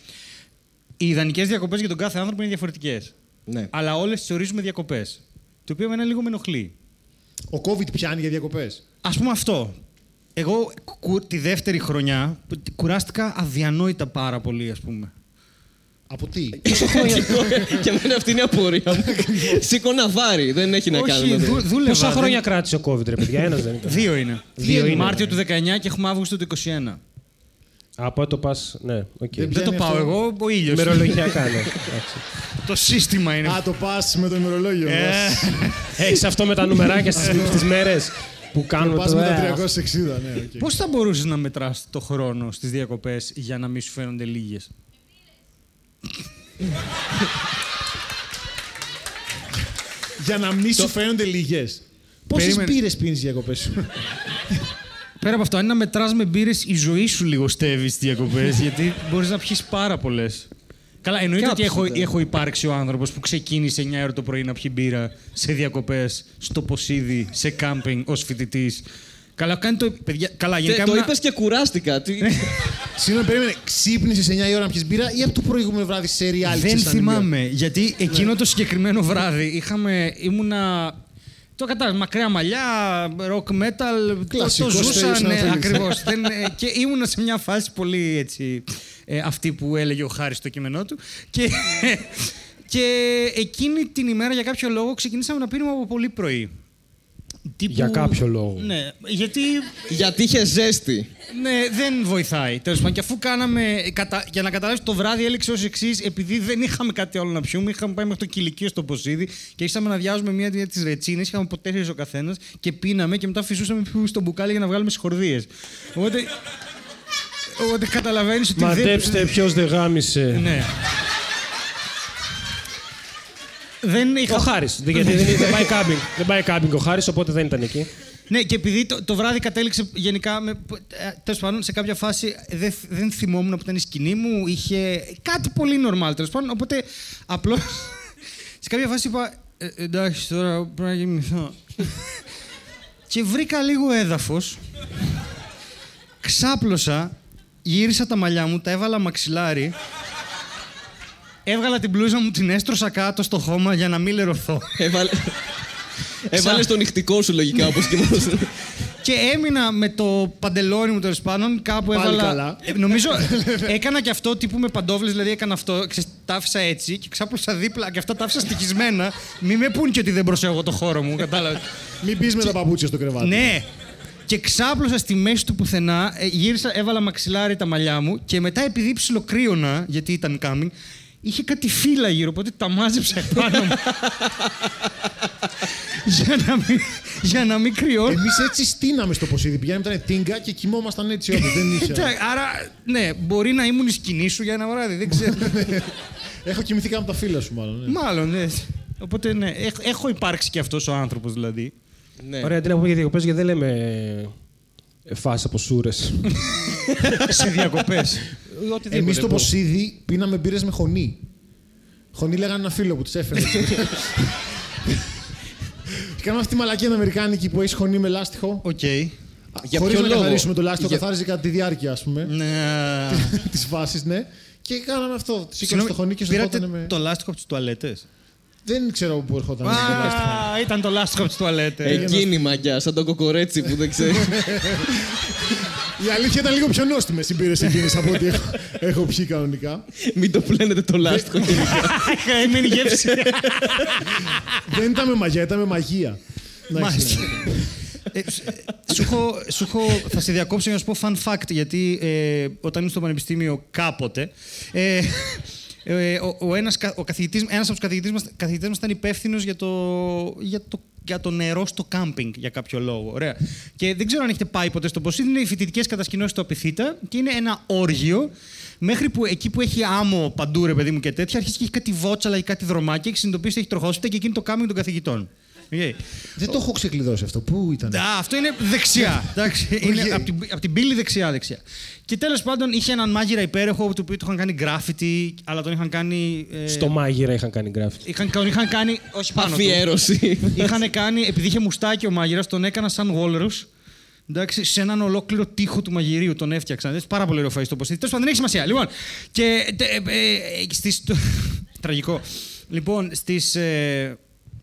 Οι ιδανικές διακοπές για τον κάθε άνθρωπο είναι διαφορετικές. Ναι. Αλλά όλες τις ορίζουμε διακοπές. Το οποίο εμένα λίγο με ενοχλεί. Ο COVID πιάνει για διακοπές. Ας πούμε αυτό. Εγώ κου... τη δεύτερη χρονιά κουράστηκα αδιανόητα πάρα πολύ, ας πούμε. Από τι? Και εμένα αυτή είναι η απορία μου. Σήκωνα βάρη, δεν έχει να κάνει. Πόσα χρόνια κράτησε ο COVID, ρε παιδιά, ένας δεν ήταν. Δύο είναι. Μάρτιο του δεκαεννιά και έχουμε Αύγουστο του είκοσι ένα. Από το πας, ναι, οκ. Δεν το πάω εγώ, ο ήλιος. Ημερολογιακά, ναι. Το σύστημα είναι. Α, το πας με το ημερολόγιο. Έχεις αυτό με τα νουμεράκια στις μέρες που κάνουμε το δέα. Πώς θα μπορούσες να μετράς το χρόνο στις διακοπές για να μην σου φαίνονται λίγες? Για να μην σου φαίνονται λίγες. Πόσες μπύρες πίνεις διακοπές σου? Πέρα από αυτό, αν είναι να μετράς με μπύρες, η ζωή σου λιγοστεύει στις διακοπές, γιατί μπορείς να πιεις πάρα πολλές. Καλά, εννοείται ότι έχω, έχω υπάρξει ο άνθρωπος που ξεκίνησε εννιά η ώρα το πρωί να πιει μπύρα σε διακοπές, στο Ποσείδι, σε κάμπινγκ, ως φοιτητής. Καλά, κάνει το. Παιδιά, καλά, γενικά. Το είπες και κουράστηκα. Συγγνώμη, περίμενε. Ξύπνησες εννιά η ώρα να πιεις μπύρα ή από το προηγούμενο βράδυ σε reality? Δεν θυμάμαι. Γιατί εκείνο το συγκεκριμένο βράδυ είχαμε. Ήμουνα. Το κατάλαβα. Μακριά μαλλιά, rock metal. Το ζούσαν. Ναι, ακριβώς. Και ήμουνα σε μια φάση πολύ έτσι. Αυτή που έλεγε ο Χάρης στο κείμενό του. Και εκείνη την ημέρα για κάποιο λόγο ξεκινήσαμε να πίνουμε από πολύ πρωί. Τύπου... Για κάποιο λόγο. Ναι, γιατί... γιατί είχε ζέστη. Ναι, δεν βοηθάει. Τέλος πάντων, και αφού κάναμε. Κατα... Για να καταλάβεις, το βράδυ έληξε ως εξής, επειδή δεν είχαμε κάτι άλλο να πιούμε, είχαμε πάει μέχρι το κηλικείο στο Ποσείδι και ήρθαμε να διάζουμε μία από τις ρετσίνες. Είχαμε από τέσσερις ο καθένας και πίναμε και μετά φυσούσαμε στο μπουκάλι για να βγάλουμε συγχορδίες. Οπότε. Οπότε καταλαβαίνεις ότι. Μαντέψτε δεν... ποιος δεν γάμισε. Ναι. Δεν είχα... Ο Χάρης, γιατί δεν πάει κάμπινγκ. Δεν πάει κάμπινγκ ο Χάρης, οπότε δεν ήταν εκεί. Ναι, και επειδή το, το βράδυ κατέληξε γενικά. Τέλος πάντων, σε κάποια φάση δεν, δεν θυμόμουν που ήταν η σκηνή μου. Είχε κάτι πολύ normal, τέλος πάντων. Οπότε απλώς. Σε κάποια φάση είπα. Ε, εντάξει, τώρα πρέπει να γεμιθώ. Και βρήκα λίγο έδαφος. Ξάπλωσα. Γύρισα τα μαλλιά μου, τα έβαλα μαξιλάρι. Έβγαλα την μπλούζα μου, την έστρωσα κάτω στο χώμα για να μην λερωθώ. Έβαλε Έβαλες το νυχτικό σου λογικά, όπως και μόνος. Και έμεινα με το παντελόνι μου, τέλος πάντων, κάπου έβαλα... Πάλι καλά. Νομίζω έκανα και αυτό τύπου με παντόφλες, δηλαδή έκανα αυτό, τάφισα έτσι και ξάπλωσα δίπλα και αυτά τάφισα στοιχισμένα. Μη με πουν και ότι δεν προσέχω το χώρο μου, κατάλαβα. Μην πεις με τα παπούτσια στο κρεβάτι. Ναι. Και ξάπλωσα στη μέση του πουθενά, γύρισα, έβαλα μαξιλάρι τα μαλλιά μου και μετά επειδή ψιλοκρίωνα, γιατί ήταν coming, είχε κάτι φύλλα γύρω, οπότε τα μάζεψα επάνω μου. για, να μην, για να μην κρυώνω. Εμείς έτσι στείναμε στο Ποσείδι. Πηγαίναμε, ήταν τίγκα και κοιμόμασταν έτσι όπως δεν είχε. Άρα, ναι, μπορεί να ήμουν η σκηνή σου για ένα βράδυ, δεν ξέρω. Έχω κοιμηθεί καν από τα φύλλα σου, μάλλον. Ναι. Μάλλον, ναι. Οπότε, ναι, έχω υπάρξει και αυτός ο άνθρωπος, δηλαδή. Ναι. Ωραία, τι να πούμε για διακοπές, γιατί δεν λέμε φάση από σούρες. Σε διακοπές. Εμείς στο Ποσείδι πίναμε μπύρες με χωνί. Χωνί λέγανε ένα φίλο που τους έφερε. Κάναμε αυτή τη μαλακία την αμερικάνικη που έχει χωνί με λάστιχο. Οκ. Okay. Χωρίς να καθαρίσουμε το λάστιχο, για... καθάριζε κατά τη διάρκεια, ας πούμε. Ναι. Τις φάσεις, ναι. Και κάναμε αυτό. Σήκωσε το χωνί και σου πήρατε με... το λάστιχο από τις τουαλέτες. Δεν ξέρω πού ερχόταν. Α, ήταν το λάστιχο από τις τουαλέτες. Εκείνη η μαγιά, σαν το κοκορέτσι που δεν ξέρει. Η αλήθεια ήταν λίγο πιο νόστιμες οι μπύρες εκείνες από ό,τι έχω, έχω πιει κανονικά. Μην το πλένετε το λάστιχο γενικά. Καημένη γεύση. Δεν ήταν με μαγιά, ήταν με μαγεία. Μάλιστα. ε, σου έχω, σου έχω, θα σε διακόψω για να σου πω fun fact, γιατί ε, όταν ήμουν στο πανεπιστήμιο κάποτε, ε, ε, ο, ο ένας, ο καθηγητής, ένας από τους καθηγητές μας, καθηγητές μας ήταν υπεύθυνος για το... Για το για το νερό στο κάμπινγκ, για κάποιο λόγο. Ωραία. Και δεν ξέρω αν έχετε πάει ποτέ στο Ποσείδι. Είναι οι φοιτητικές κατασκηνώσεις του Απιθύτα και είναι ένα όργιο. Μέχρι που εκεί που έχει άμμο παντού, ρε παιδί μου και τέτοια, αρχίζει και έχει κάτι βότσαλα ή κάτι δρομάκι, έχει συνειδητοποιήσει ότι έχει τροχόσπιτα και εκείνη το κάμπινγκ των καθηγητών. Okay. Δεν το έχω ξεκλειδώσει αυτό. Πού ήταν? Α, αυτό είναι δεξιά. Okay. Είναι από την, απ την πύλη δεξιά-δεξιά. Και τέλος πάντων είχε έναν μάγειρα υπέροχο του οποίου του είχαν κάνει γκράφιτι, αλλά τον είχαν κάνει. Ε... Στο μάγειρα είχαν κάνει γκράφιτι. Είχαν, είχαν κάνει. Όχι πάνω. Αφιέρωση. Είχαν κάνει, επειδή είχε μουστάκι ο μάγειρας, τον έκανα σαν Walrus. Εντάξει, σε έναν ολόκληρο τοίχο του μαγειρίου τον έφτιαξαν. Είναι πάρα πολύ ροφαίστο το Ποσείδι. Τέλος πάντων, δεν έχει σημασία. Λοιπόν. Και. Τε, ε, ε, στις... Τραγικό. Λοιπόν, στις. Ε...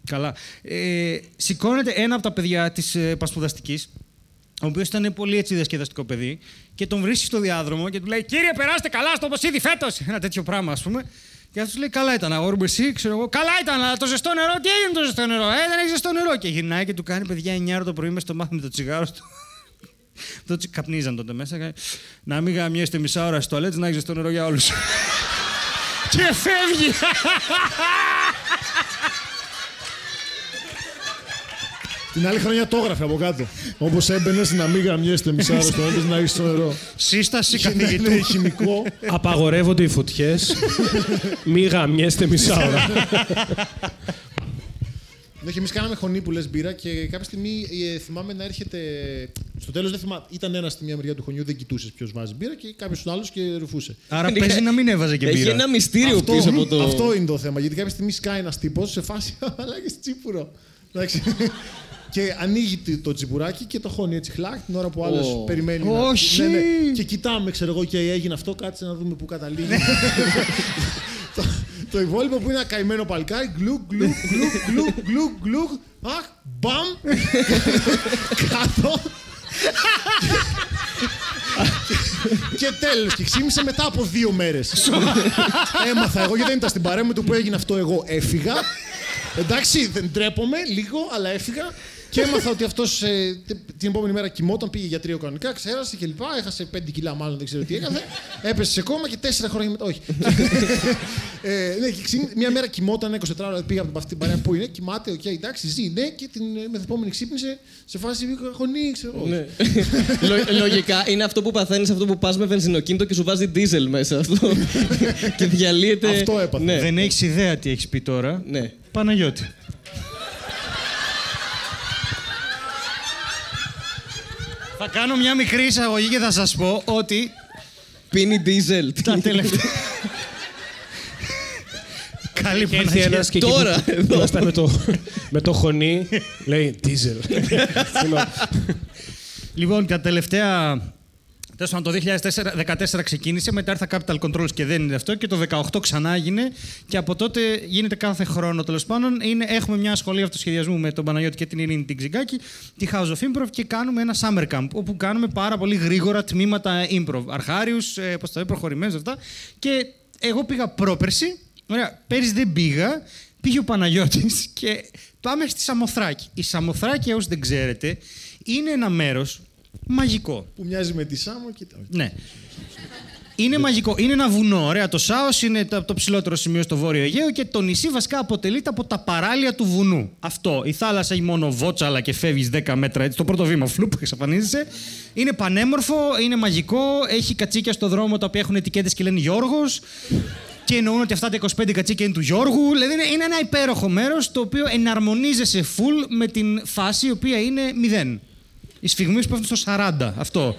Καλά. Ε, σηκώνεται ένα από τα παιδιά της ε, Πασπουδαστικής, ο οποίος ήταν πολύ έτσι διασκεδαστικό παιδί, και τον βρίσκει στο διάδρομο και του λέει: «Κύριε, περάστε καλά στο Ποσείδι φέτος!» Ένα τέτοιο πράγμα, ας πούμε. Και αυτός λέει: «Καλά ήταν, αγόρι μου, εσύ, ξέρω εγώ. Καλά ήταν, αλλά το ζεστό νερό, τι έγινε το ζεστό νερό? Ε, δεν έχει ζεστό νερό!» Και γυρνάει και του κάνει: «Παιδιά, εννιά το πρωί με στο μάθημα το τσιγάρο του». Τότε καπνίζαν τότε μέσα. «Να μην γαμιέστε μισά ώρα στο τουαλέτ, να έχει ζεστό νερό για όλους». Και φεύγει. Την άλλη χρονιά το έγραφε από κάτω. Όπως έμπαινες, να μην γαμιέστε μισά ώρα στο έντες, να έχεις το νερό. Σύσταση καθηγητή. Χημικό. Απαγορεύονται οι φωτιές. Μην γαμιέστε μισά ώρα. Ναι, και εμείς κάναμε χωνί που λες μπύρα και κάποια στιγμή ε, θυμάμαι να έρχεται. Στο τέλος δεν θυμάμαι. Ήταν ένας στη μία μεριά του χωνιού, δεν κοιτούσες ποιος βάζει μπύρα και κάποιος άλλος και ρουφούσε. Άρα παίζει να μην έβαζε και μπύρα. Έχει ένα μυστήριο αυτό, πίσω από το. Αυτό είναι το θέμα. Γιατί κάποια στιγμή σκάει ένας τύπος σε φάση αλλαγή τσίπουρο. Εντάξει. Και ανοίγει το τσιμπουράκι και το χώνει έτσι χλακ την ώρα που άλλος oh. περιμένει. Όχι! Oh, να... ναι, ναι. Και κοιτάμε, ξέρω εγώ, και έγινε αυτό, κάτσε να δούμε πού καταλήγει. το, το υπόλοιπο που είναι ένα καημένο παλκάρι, γκλουκ, γκλουκ, γκλουκ, γκλουκ, γκλουκ, αχ, μπαμ, κάτω. Και τέλος, και ξύμισε μετά από δύο μέρες. Έμαθα εγώ, γιατί δεν ήταν στην παρέα μου, το που έγινε αυτό εγώ έφυγα. Εντάξει, δεν ντρέπομαι λίγο, αλλά έφυγα και έμαθα ότι αυτός ε, την επόμενη μέρα κοιμόταν, πήγε γιατρείο κανονικά, ξέρασε και λοιπά, έχασε πέντε κιλά μάλλον, δεν ξέρω τι έκανε, έπεσε σε κόμμα και τέσσερα χρόνια μετά, όχι. ε, ναι, ξυ... Μια μέρα κοιμόταν, είκοσι τέσσερα ώρα, πήγα από την παρέα που είναι, κοιμάται, οκ, okay, εντάξει, ζει, ναι, και την μεθεπόμενη ξύπνησε σε φάση χωνή, ξέρω εγώ. Ναι. Λογικά είναι αυτό που παθαίνεις, αυτό που πας με βενζινοκίνητο και σου βάζει ντίζελ μέσα αυτό και διαλύεται. Αυτό έπαθε. Ναι. Δεν έχεις ιδέα τι έχεις πει τώρα. Ναι. Παναγιώτη. Θα κάνω μια μικρή εισαγωγή και θα σας πω ότι... Πίνει ντίζελ. Τα τελευταία... Καλή Παναγιώτη. Ένας και τώρα, εδώ. Με το, με το χωνί, λέει ντίζελ. Λοιπόν, τα τελευταία... Τέλος, το δύο χιλιάδες δεκατέσσερα ξεκίνησε, μετά ήρθα Capital Controls και δεν είναι αυτό, και το δύο χιλιάδες δεκαοκτώ ξανά έγινε. Και από τότε γίνεται κάθε χρόνο, τέλος πάντων. Είναι, έχουμε μια σχολή αυτοσχεδιασμού με τον Παναγιώτη και την Ειρήνη την Ξιγκάκη, τη House of Improv, και κάνουμε ένα summer camp, όπου κάνουμε πάρα πολύ γρήγορα τμήματα improv. Αρχάριους, ε, πώς τα λέει, προχωρημένους αυτά. Και εγώ πήγα πρόπερση. Ωραία, πέρυσι δεν πήγα. Πήγε ο Παναγιώτης και πάμε στη Σαμοθράκη. Η Σαμοθράκη, όσοι δεν ξέρετε, είναι ένα μέρος. Μαγικό. Που μοιάζει με τη Σάμο, κοίτα. Ναι. Είναι μαγικό. Είναι ένα βουνό, ωραία. Το Σάος είναι το, το ψηλότερο σημείο στο Βόρειο Αιγαίο και το νησί βασικά αποτελείται από τα παράλια του βουνού. Αυτό. Η θάλασσα έχει μόνο βότσαλα και φεύγεις δέκα μέτρα έτσι. Το πρώτο βήμα, φλουπ, εξαφανίζεσαι. Είναι πανέμορφο, είναι μαγικό. Έχει κατσίκια στο δρόμο τα οποία έχουν ετικέτες και λένε Γιώργος. Και εννοούν ότι αυτά τα είκοσι πέντε κατσίκια είναι του Γιώργου. Δηλαδή είναι ένα υπέροχο μέρος το οποίο εναρμονίζεσαι full με την φάση η οποία είναι μηδέν. Οι σφιγμοί που πέφτουν στο σαράντα, αυτό.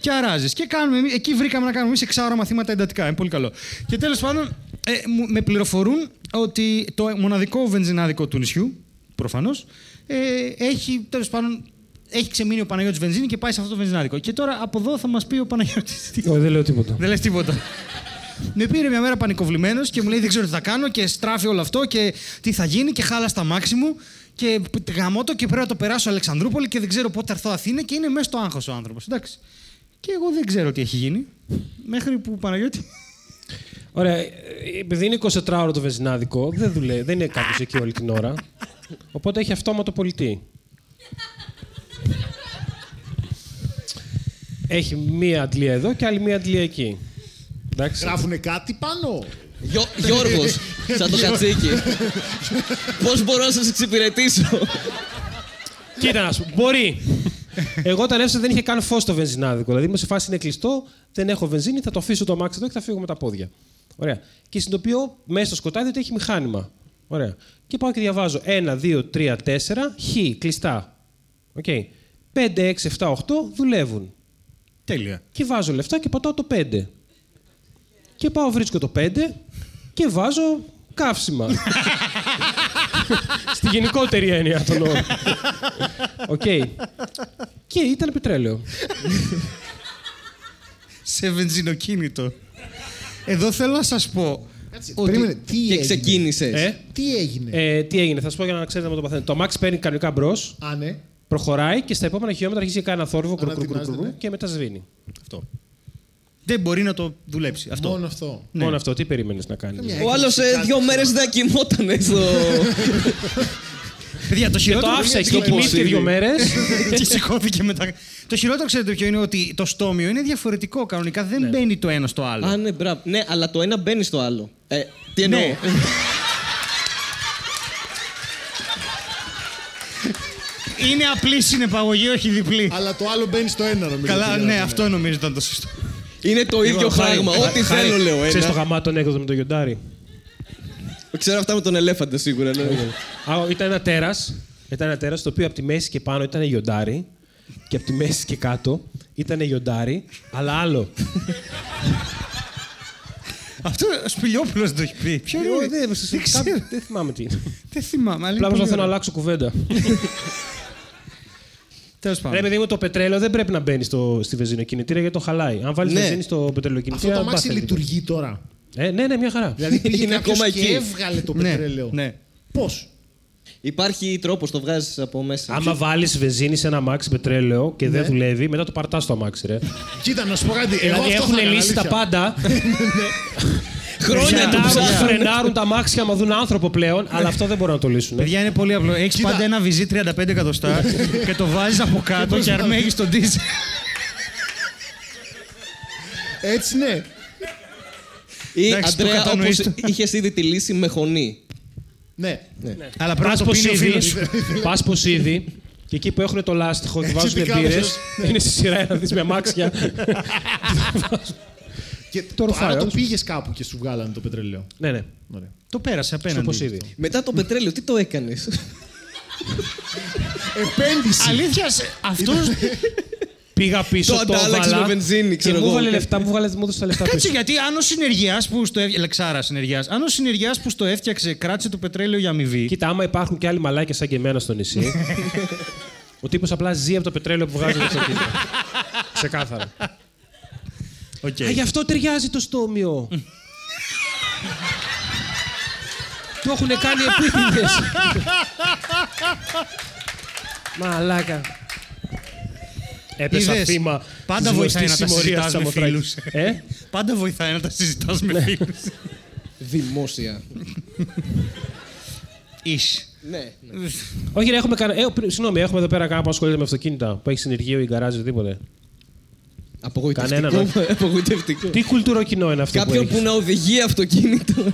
Και αράζεις. Και κάνουμε, εκεί βρήκαμε να κάνουμε εμείς εξάωρα μαθήματα εντατικά. Είναι πολύ καλό. Και τέλος πάντων, ε, με πληροφορούν ότι το μοναδικό βενζινάδικο του νησιού, προφανώς, ε, έχει, τέλος πάντων, έχει ξεμείνει ο Παναγιώτης βενζίνη και πάει σε αυτό το βενζινάδικο. Και τώρα από εδώ θα μας πει ο Παναγιώτης. Όχι, δεν λέω τίποτα. Δεν λες τίποτα. Με πήρε μια μέρα πανικοβλημένος και μου λέει: δεν ξέρω τι θα κάνω και στράφει όλο αυτό και τι θα γίνει και χάλα στα μάξι μου. Και γαμώ το και πρέπει να το περάσω Αλεξανδρούπολη και δεν ξέρω πότε θα έρθω Αθήνα και είναι μέσα στο άγχος ο άνθρωπος. Εντάξει. Και εγώ δεν ξέρω τι έχει γίνει. Μέχρι που Παναγιώτη. Ωραία. Επειδή είναι είκοσι τέσσερις ώρο το βενζινάδικο, δεν δουλεύει. Δεν είναι κάποιος εκεί όλη την ώρα. Οπότε έχει αυτόματο πολιτή. Έχει μία αντλία εδώ και άλλη μία αντλία εκεί. Εντάξει. Γράφουνε κάτι πάνω. Γιώργος, σαν το κατσίκι. Πώς μπορώ να σας εξυπηρετήσω. Κοίτα να σου, μπορεί. Εγώ όταν έφτασα δεν είχε καν φως στο βενζινάδικο. Δηλαδή μου σε φάση είναι κλειστό, δεν έχω βενζίνη, θα το αφήσω το αμάξι εδώ και θα φύγω με τα πόδια. Ωραία. Και συνειδητοποιώ μέσα στο σκοτάδι ότι έχει μηχάνημα. Ωραία. Και πάω και διαβάζω ένα, δύο, τρία, τέσσερα, χ, κλειστά. Οκ. πέντε, έξι, επτά, οκτώ δουλεύουν. Τέλεια. Και βάζω λεφτά και πατάω το πέντε. Και πάω, βρίσκω το πέντε και βάζω καύσιμα. Στη γενικότερη έννοια των όρων. Οκ. Και ήταν πετρέλαιο. Σε βενζινοκίνητο. Εδώ θέλω να σας πω. Κάτσε, ότι... περίμενε, τι και ξεκίνησες. Ε? Τι έγινε. Ε, τι έγινε, θα σας πω για να ξέρετε με το παθαίνετε. Το αμάξι παίρνει κανονικά μπρος. Α, ναι. Προχωράει και στα επόμενα χιλιόμετρα αρχίζει να κάνει ένα θόρυβο. Ναι. Και μετά σβήνει. Αυτό. Δεν μπορεί να το δουλέψει αυτό. Μόνο αυτό. Ναι. Μόνο αυτό. Τι περίμενες να κάνεις. Ο άλλος δύο μέρες δεν κοιμότανε στο... Παιδιά, το χειρότερο... το άφησα εκεί, κοιμήθηκε δύο μέρες. Και σηκώθηκε μετά. Το χειρότερο, ξέρετε ποιο είναι, ότι το στόμιο είναι διαφορετικό κανονικά. Δεν ναι. μπαίνει το ένα στο άλλο. Α, ναι, μπράβο. Ναι, αλλά το ένα μπαίνει στο άλλο. Ε, τι εννοώ. Ναι. Είναι απλή συνεπαγωγή, όχι διπλή. Αλλά το άλλο μπαίνει στο ένα, νομίζω. Καλά, ναι, αυτό νομίζω ήταν το σωστό. Είναι το ίδιο πράγμα. Ό,τι θέλω, λέω. Ξέρεις το γαμάτο ανέκδοτο με το γιοντάρι. Ξέρω αυτά με τον ελέφαντα σίγουρα. Α, ήταν ένα τέρας, ήταν ένα τέρας το οποίο από τη μέση και πάνω ήταν λιοντάρι και από τη μέση και κάτω ήταν λιοντάρι, αλλά άλλο. Αυτό ο Σπηλιόπουλος το έχει πει. Ποιο είναι? Δεν θυμάμαι τι είναι. Δεν θυμάμαι. Απλά θέλω να αλλάξω κουβέντα. Ρε παιδί μου, το πετρέλαιο δεν πρέπει να μπαίνει στη βενζινοκινητήρα γιατί το χαλάει. Αν βάλει βενζίνη στο πετρελαιοκινητήρα. Αυτό το αμάξι λειτουργεί τώρα. Ε, ναι, ναι, μια χαρά. Δηλαδή πήγαινε ακόμα εκεί. Και έβγαλε το πετρέλαιο. Ναι. Πώς? Υπάρχει τρόπος, το βγάζεις από μέσα. Άμα βάλεις βενζίνη σε ένα αμάξι πετρέλαιο και δεν δουλεύει, μετά το παρτάς στο αμάξι, ρε. Κοίτα, να σου πω κάτι. Δηλαδή έχουν λύσει τα πάντα. Χρόνια του φρενάρουν τα αμάξια άμα δουν άνθρωπο πλέον, αλλά αυτό δεν μπορούν να το λύσουν. Παιδιά, είναι πολύ απλό. Έχεις πάντα ένα βυζί τριάντα πέντε εκατοστά και το βάζεις από κάτω και αρμέγεις τον ντίζελ. Έτσι, ναι. Ή, Αντρέα, όπως είχες ήδη τη λύση με χωνή. Ναι, ναι. Αλλά πας Ποσείδι, πας Ποσείδι και εκεί που έχουν το λάστιχο και βάζουν μπύρες, είναι στη σειρά να δεις με αμάξια. Άρα το πήγες κάπου και σου βγάλανε το πετρέλαιο. Ναι, ναι. Το πέρασε απέναντι. Στο Ποσείδι. Μετά το πετρέλαιο, τι το έκανες? Επένδυση. Αλήθεια, αυτός... Πήγα πίσω, το, το έβαλα με βενζίνη, ξέρω και εγώ. Μου βάλε λεφτά, μου βάλε μου τα λεφτά πίσω. Κάτσε, γιατί αν ο συνεργιάς που στο έφτιαξε, Λεξάρα συνεργιάς, αν ο συνεργιάς που στο έφτιαξε κράτησε το πετρέλαιο για αμοιβή. Κοίτα, άμα υπάρχουν και άλλοι μαλάκες σαν και εμένα στο νησί, ο τύπος απλά ζει από το πετρέλαιο που βγάζει το εξωτερικό. Ξεκάθαρα. Okay. Α, γι' αυτό ταιριάζει το στόμιο. Το έχουν κάνει επίτηδες. Μαλάκα. Έπεσα θύμα. Πάντα βοηθάει να τα συζητάς με φίλους. Ε? Πάντα βοηθάει να τα συζητάς με φίλους. Δημόσια. Ίσ. Ναι. Όχι, έχουμε κανένα... Συγγνώμη, έχουμε εδώ πέρα κανένα που ασχολείται με αυτοκίνητα, που έχει συνεργείο ή γκαράζ ή οτιδήποτε. Απογοητευτικό. Τι κουλτουροκοινό είναι αυτό που έχεις. Κάποιον που να οδηγεί αυτοκίνητο.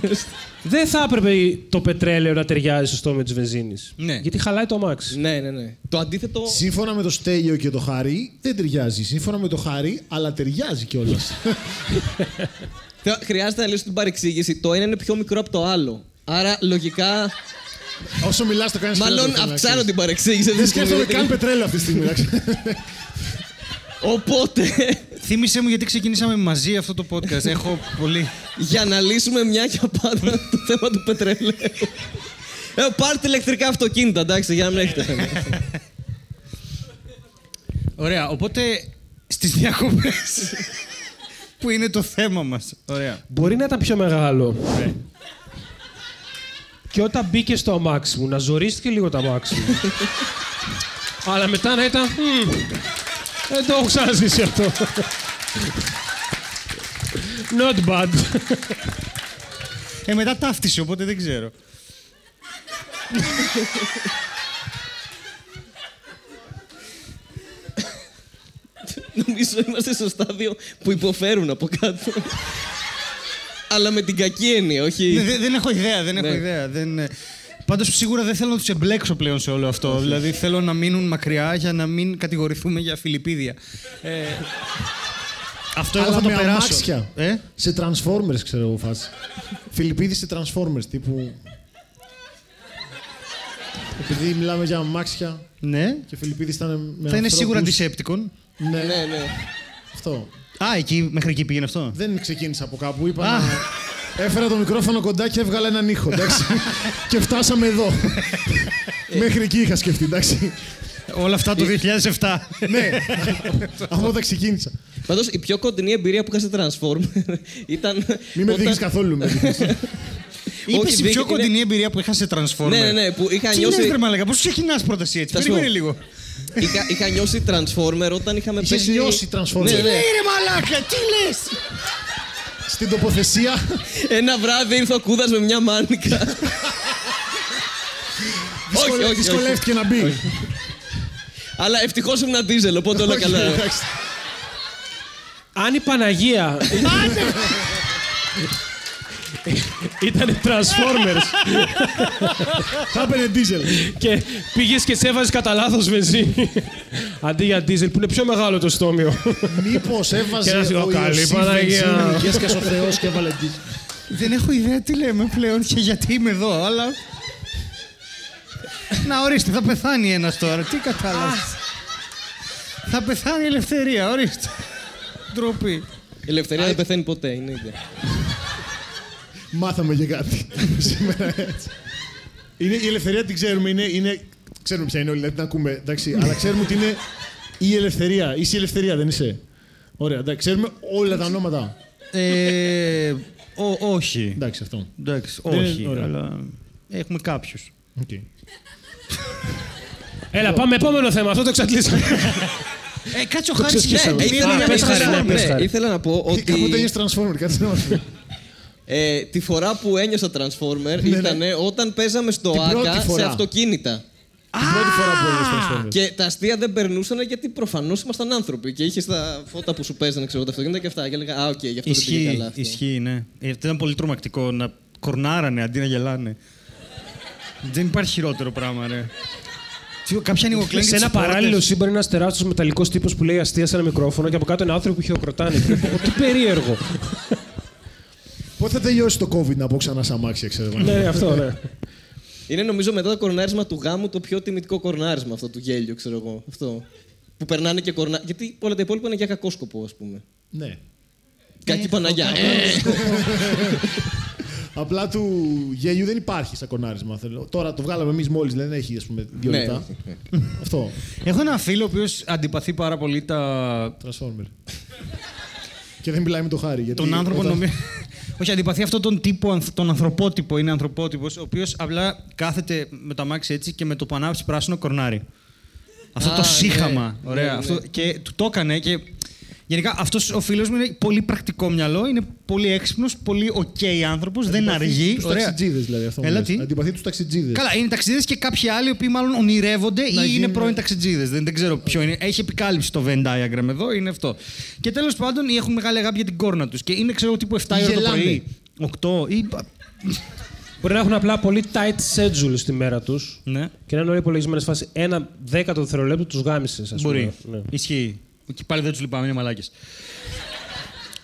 Δεν θα έπρεπε το πετρέλαιο να ταιριάζει στο στόμιο της βενζίνης. Ναι. Γιατί χαλάει το αμάξι. Ναι, ναι, ναι. Το αντίθετο. Σύμφωνα με το Στέλιο και το Χάρη, δεν ταιριάζει. Σύμφωνα με το Χάρη, αλλά ταιριάζει κιόλας. Χρειάζεται να λύσω την παρεξήγηση. Το ένα είναι πιο μικρό από το άλλο. Άρα λογικά. Όσο μιλάς, το κάνεις. Μάλλον αυξάνω την παρεξήγηση. Δεν σκέφτομαι καν πετρέλαιο αυτή τη στιγμή. Οπότε. Θύμησέ μου γιατί ξεκινήσαμε μαζί αυτό το podcast. Έχω πολύ. Για να λύσουμε μια και πάντα το θέμα του πετρελαίου. Ε, πάρτε ηλεκτρικά αυτοκίνητα, εντάξει, για να μην έχετε. Ωραία, οπότε στις διακοπές. Που είναι το θέμα μας. Ωραία. Μπορεί να ήταν πιο μεγάλο. Ωραία. Και όταν μπήκε στο αμάξι μου, να ζορίστηκε λίγο το αμάξι μου. Αλλά μετά να ήταν. Δεν το έχω ξαναζήσει αυτό. Not bad. Ε, μετά ταύτισε, οπότε δεν ξέρω. Νομίζω είμαστε στο στάδιο που υποφέρουν από κάτω. Αλλά με την κακή έννοια, όχι... Ναι, δεν έχω ιδέα, δεν έχω ναι. ιδέα. Δεν... Πάντως σίγουρα δεν θέλω να τους εμπλέξω πλέον σε όλο αυτό. Δηλαδή θέλω να μείνουν μακριά για να μην κατηγορηθούμε για φιλιππίδια. Ε, αυτό εγώ θα το περάσω. Αμάξια, ε? Σε Transformers, ξέρω εγώ φάση. Φιλιππίδι σε Transformers, τύπου... Επειδή μιλάμε για αμάξια... Ναι. Και Φιλιππίδι ήταν με ανθρώπους... Θα είναι σίγουρα αντισέπτικον. Ναι, ναι, ναι. Αυτό. Α, εκεί, μέχρι εκεί πήγαινε αυτό. Δεν ξεκίνησα από κάπου, είπα... Α. Έφερα το μικρόφωνο κοντά και έβγαλα έναν ήχο, εντάξει. Και φτάσαμε εδώ. Μέχρι εκεί είχα σκεφτεί, εντάξει. Όλα αυτά το δύο χιλιάδες επτά. Ναι, από όταν ξεκίνησα. Πάντως, η πιο κοντινή εμπειρία που είχα σε Transformer ήταν. Μην με δείχνεις καθόλου. Είπες η πιο κοντινή εμπειρία που είχα σε Transformer. Ναι, ναι, που είχα νιώσει. Τι είναι αυτό, πώς ξεκινάς πρώτα εσύ έτσι? Περίμενε λίγο. Είχα νιώσει Transformer όταν είχαμε πέσει. Είχες νιώσει Transformer. Τι λέει, ρε μαλάκα, τι λες? Στην τοποθεσία. Ένα βράδυ ήρθε ο Κούδας με μια μάνικα. Όχι, όχι, δυσκολεύτηκε να μπει. Αλλά ευτυχώς ήμουν ντίζελ, οπότε όλα καλά. Αν η Παναγία... Ήτανε Transformers. Θα έπαιρνε ντίζελ. Και πήγες και σε έβαζες κατά λάθος βενζίνη. Αντί για ντίζελ που είναι πιο μεγάλο το στόμιο. Μήπως έβαζε ο Ιωσήφ βενζίνη και έσκασε ο Θεός και έβαλε ντίζελ. Δεν έχω ιδέα τι λέμε πλέον και γιατί είμαι εδώ, αλλά... Να ορίστε, θα πεθάνει ένας τώρα. Τι κατάλαβες. Θα πεθάνει η Ελευθερία, ορίστε. Ντροπή. Η Ελευθερία δεν πεθαίνει ποτέ, είναι ίδια. Μάθαμε για κάτι σήμερα έτσι. Είναι, η Ελευθερία την ξέρουμε, είναι, είναι, ξέρουμε ποια είναι όλοι, δηλαδή την ακούμε, εντάξει, αλλά ξέρουμε ότι είναι η Ελευθερία. Είσαι η Ελευθερία, δεν είσαι. Ωραία, εντάξει, ξέρουμε όλα τα ονόματα. Ε, ό, όχι. Εντάξει, αυτό. Εντάξει, όχι, δεν, αλλά έχουμε κάποιους. Okay. Έλα, πάμε επόμενο θέμα, αυτό το εξαντλήσαμε. Ε, κάτσε ο Χάρης, ήθελα να πω ότι... Κάποτε είναι Transformer, κάτσε να μας πει. Ε, τη φορά που ένιωσα Transformer ήταν όταν παίζαμε στο Άκα σε αυτοκίνητα. Α, την πρώτη φορά που ένιωσα Transformer. Και τα αστεία δεν περνούσαν γιατί προφανώς ήμασταν άνθρωποι και είχες τα φώτα που σου παίζανε, ξέρω, τα αυτοκίνητα και αυτά. Και έλεγα, α, οκ, okay, γι' αυτό ισχύει, δεν πήγε καλά αυτό. Ισχύει, ναι. Αυτό ήταν πολύ τρομακτικό, να κορνάρανε αντί να γελάνε. Δεν υπάρχει χειρότερο πράγμα, ρε. Σε ένα παράλληλο σύμπαν είναι ένας τεράστιος μεταλλικός τύπος που λέει αστεία σε ένα μικρόφωνο και από κάτω ένα άνθρωπο που χειροκροτάνε. Τι περίεργο. Πότε θα τελειώσει το COVID να πω ξανά σαν αμάξια, ξέρω. Ναι, αυτό, ναι. Είναι νομίζω μετά το κορνάρισμα του γάμου το πιο τιμητικό κορνάρισμα αυτό του γέλιου, ξέρω εγώ. Αυτό. Που περνάνε και κορνάρισμα. Γιατί όλα τα υπόλοιπα είναι για κακό σκοπό, ας πούμε. Ναι. Κακή Παναγιά. Απλά του γέλιου δεν υπάρχει στα κορνάρισμα. Τώρα το βγάλαμε εμείς μόλις, δεν έχει, ας πούμε, δύο λεπτά. Αυτό. Έχω ένα φίλο ο οποίος αντιπαθεί πάρα πολύ τα. Transformer. Και δεν μιλάει με το Χάρη. Γιατί τον άνθρωπο όταν... νομίζει. Όχι, αντιπαθεί αυτόν τον τύπο, τον ανθρωπότυπο. Είναι ανθρωπότυπος, ο οποίος απλά κάθεται με το αμάξι έτσι και με το πανάψι πράσινο κορνάρι. Αυτό ah, το σύγχαμα. Ναι, ωραία. Ναι, ναι. Αυτό... Και του το έκανε και. Γενικά αυτός ο φίλος μου είναι πολύ πρακτικό μυαλό, είναι πολύ έξυπνος, πολύ ok άνθρωπος, δεν αργεί. Τους ταξιτζίδες δηλαδή αυτό. Έλα, τι? Αντιπαθεί τους ταξιτζίδες. Καλά, είναι ταξιτζίδες και κάποιοι άλλοι οι οποίοι μάλλον ονειρεύονται να ή είναι γίνουν... πρώην ταξιτζίδες. Δεν, δεν ξέρω ποιο είναι. Έχει επικάλυψη το Venn diagram εδώ, είναι αυτό. Και τέλος πάντων έχουν μεγάλη αγάπη για την κόρνα τους. Και είναι, ξέρω, τύπου εφτά η ώρα το πρωί. οκτώ ή. Μπορεί να έχουν απλά πολύ tight schedule στη μέρα τους. Ναι. Και να είναι όλοι υπολογισμένες φάση. Ένα δέκατο δευτερολέπτου τους γάμισε, α πούμε. Ισχύει. Και πάλι δεν τους λυπάμαι, είναι μαλάκες.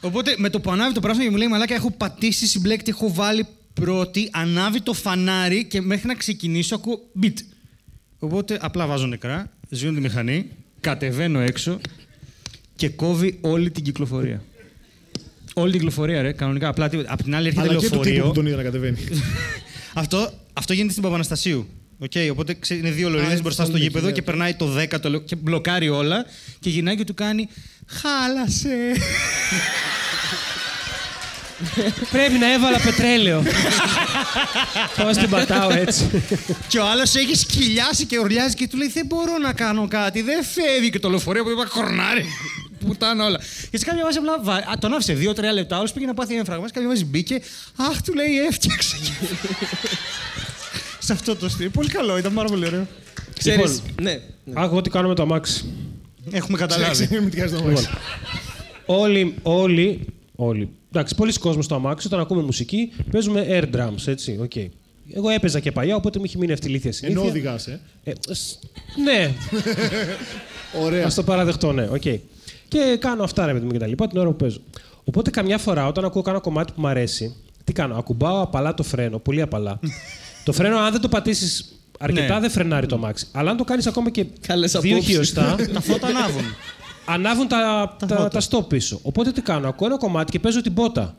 Οπότε με το που ανάβει το πράσινο και μου λέει μαλάκα, έχω πατήσει συμπλέκτη, έχω βάλει πρώτη, ανάβει το φανάρι και μέχρι να ξεκινήσω ακούω beat. Οπότε απλά βάζω νεκρά, σβήνω τη μηχανή, κατεβαίνω έξω και κόβει όλη την κυκλοφορία. Όλη την κυκλοφορία, ρε, κανονικά. Απλά απ' την άλλη έρχεται λεωφορείο. Αλλά και το τύπο που τον είδα να κατεβαίνει. αυτό, αυτό γίνεται στην Παπαναστασίου. Okay, οπότε είναι δύο λωρίδες μπροστά στο γήπεδο και, και περνάει το δέκατο και μπλοκάρει όλα και γυρνάει και του κάνει «Χάλασε». Πρέπει να έβαλα πετρέλαιο. Πώς την πατάω έτσι. Και ο άλλος έχει σκυλιάσει και ουρλιάζει και του λέει «Δεν μπορώ να κάνω κάτι, δεν φεύγει». Και το λεωφορείο που είπα «Κορνάρι». Πουτάνα όλα. Και σε κάποια βάση απλά τον άφησε δύο τρία λεπτά, όλος πήγε να πάθει έμφραγμα. Σε κάποια βάση μπήκε «Αχ», του λέει «Έφτιαξε». Σε αυτό το στυλ. Πολύ καλό, ήταν πάρα πολύ ωραίο. Ξέρεις, ναι. Άκουγα τι κάνουμε το αμάξι. Έχουμε καταλάβει. Όλοι, όλοι, όλοι. Εντάξει, πολλοί κόσμοι στο αμάξι, όταν ακούμε μουσική, παίζουμε air drums, έτσι, οκ. Εγώ έπαιζα και παλιά, οπότε μου είχε μείνει αυτή η λήθεια συνήθεια. Ενώ οδηγάς, ε. Ναι. Ωραία. Ας το παραδεχτώ, ναι, οκ. Και κάνω αυτά, ρε παιδί μου, και τα λοιπά, την ώρα που παίζω. Οπότε, καμιά φορά, όταν ακούω κάνα κομμάτι που μου αρέσει, τι κάνω, ακουμπάω απαλά το φρένο, πολύ απαλά. Το φρένο, αν δεν το πατήσεις αρκετά, ναι, δεν φρενάρει το αμάξι. Αλλά αν το κάνεις ακόμα και δύο χιλιοστά. Τα φώτα ανάβουν. Ανάβουν τα, τα, τα, τα στόπ πίσω. Οπότε τι κάνω, ακούω ένα κομμάτι και παίζω την πότα.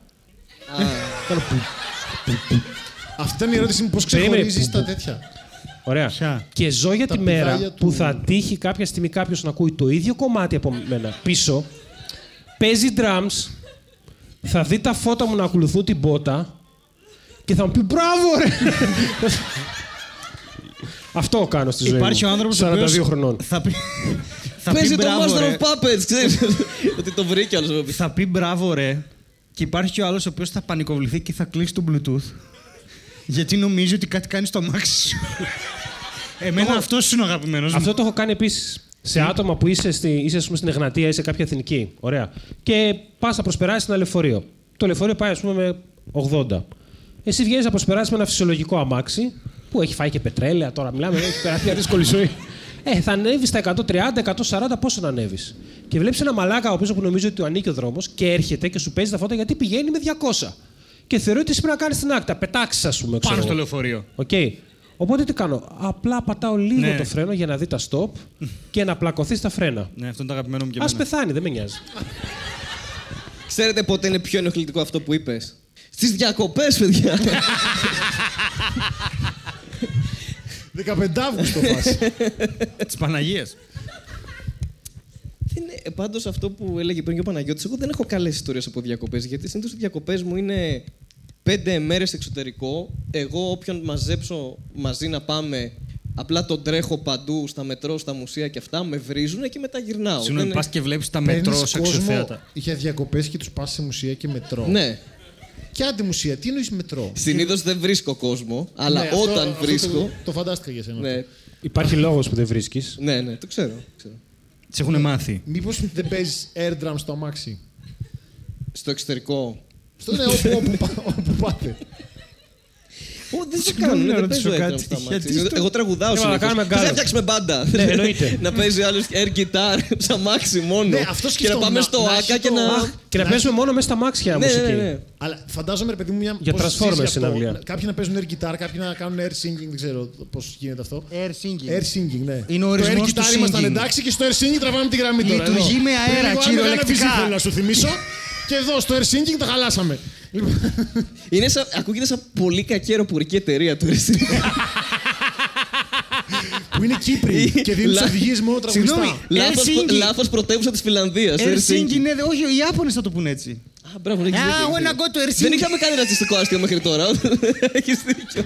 Αυτή είναι η ερώτηση μου, πώς ξεχωρίζεις τα τέτοια. Ωραία. Και ζω για τη μέρα που θα τύχει κάποια στιγμή κάποιος να ακούει το ίδιο κομμάτι από μένα πίσω, παίζει drums, θα δει τα φώτα μου να ακολουθούν την πότα. Και θα μου πει «Μπράβο, ρε!» Αυτό κάνω στη ζωή μου. Υπάρχει ο άνθρωπος ο οποίος θα πει «Παίζει το Master of Puppets», ξέρεις, ότι το βρήκε άλλο. Θα πει «Μπράβο, ρε!» Και υπάρχει και ο άλλος ο οποίος θα πανικοβληθεί και θα κλείσει το Bluetooth. Γιατί νομίζει ότι κάτι κάνει στο αμάξι σου. Εμένα αυτός είναι ο αγαπημένος μου. Αυτό το έχω κάνει επίσης. Σε άτομα που είσαι, στην Εγνατία ή σε κάποια εθνική. Ωραία. Και πας να προσπεράσεις ένα λεωφορείο. Το λεωφορείο πάει, ας πούμε, με ογδόντα. Εσύ βγαίνεις να προσπεράσεις με ένα φυσιολογικό αμάξι που έχει φάει και πετρέλαια. Τώρα μιλάμε, έχει περάσει μια δύσκολη ζωή. Ε, θα ανέβεις στα εκατόν τριάντα, εκατόν σαράντα, πόσο να ανέβεις. Και βλέπεις ένα μαλάκα ο οποίος που νομίζει ότι του ανήκει ο δρόμος και έρχεται και σου παίζει τα φώτα γιατί πηγαίνει με διακόσια. Και θεωρεί ότι εσύ πρέπει να κάνεις την άκτα. Πετάξεις, ας πούμε. Πάνω στο λεωφορείο. Okay. Οπότε τι κάνω. Απλά πατάω λίγο ναι. το φρένο για να δει τα stop και να πλακωθεί στα φρένα. Ναι, αυτό είναι το αγαπημένο μου και εμένα. Ας πεθάνει, δεν με νοιάζει. Ξέρετε πότε είναι πιο ενοχλητικό αυτό που είπες? Στις διακοπές, παιδιά. δεκαπέντε Αυγούστου πας. Της Παναγίας. Είναι, πάντως αυτό που έλεγε πριν και ο Παναγιώτης, εγώ δεν έχω καλές ιστορίες από διακοπές, γιατί συνήθως οι διακοπές μου είναι πέντε μέρες εξωτερικό, εγώ όποιον μαζέψω μαζί να πάμε, απλά τον τρέχω παντού, στα μετρό, στα μουσεία και αυτά, με βρίζουν και μετά γυρνάω. Συγγνώμη, δεν... πας και βλέπεις τα μετρό σε εξωθέατα. Για διακοπές και τους πας σε μουσεία και μετρό. Ναι. Και άντε μουσεία, τι εννοείς μετρό? Συνήθως δεν βρίσκω κόσμο, αλλά ναι, όταν αυτό, βρίσκω... Αυτό το, το φαντάστηκα για σένα. Ναι. Υπάρχει λόγος που δεν βρίσκεις. Ναι, ναι, το ξέρω. ξέρω. Τις έχουν μάθει. Μήπως δεν παίζεις air drum στο αμάξι? Στο εξωτερικό. Στο ναι, όπου, όπου, όπου πάτε. Ω, δεν το κάνουν, δεν παίζω air drum στο αμάξι. Εγώ τραγουδάω συνεχώς. Θες να φτιάξουμε μπάντα. Ναι, εννοείται. Να παίζει άλλος air guitar στο αμάξι μόνο. Και να πάμε στο άκα και να... Και να παίζουμε μόνο μέσα στα αμάξια μουσική. Αλλά φαντάζομαι, ρε παιδί μου, μια... Για transformers συναυλία. Κάποιοι να παίζουν air guitar, κάποιοι να κάνουν air singing, δεν ξέρω πώς γίνεται αυτό. Air singing. Air singing, ναι. Είναι ο ορισμός του singing. Το air guitar ήμασταν εντάξει και στο air singing τραβάμε τη γραμμή τώρα. Λειτουργεί με αέρα, κυριολεκτικά. Θέλω να σου θυμίσω. Και εδώ στο air singing τα χαλάσαμε. Είναι σαν, ακούγεται σαν πολύ κακή αεροπορική εταιρεία του air singing. Που είναι Κύπροι και δίνουν τους οδηγίες μόνο τραγουδιστά. Λάθος πρωτεύουσα της Φιλανδίας. Air singing είναι, όχι, οι Ιάπωνες θα το πουν έτσι. Α, μπράβο, έχεις δίκιο. Δεν είχαμε κάνει ρατσιστικό αστείο μέχρι τώρα. Έχεις δίκιο.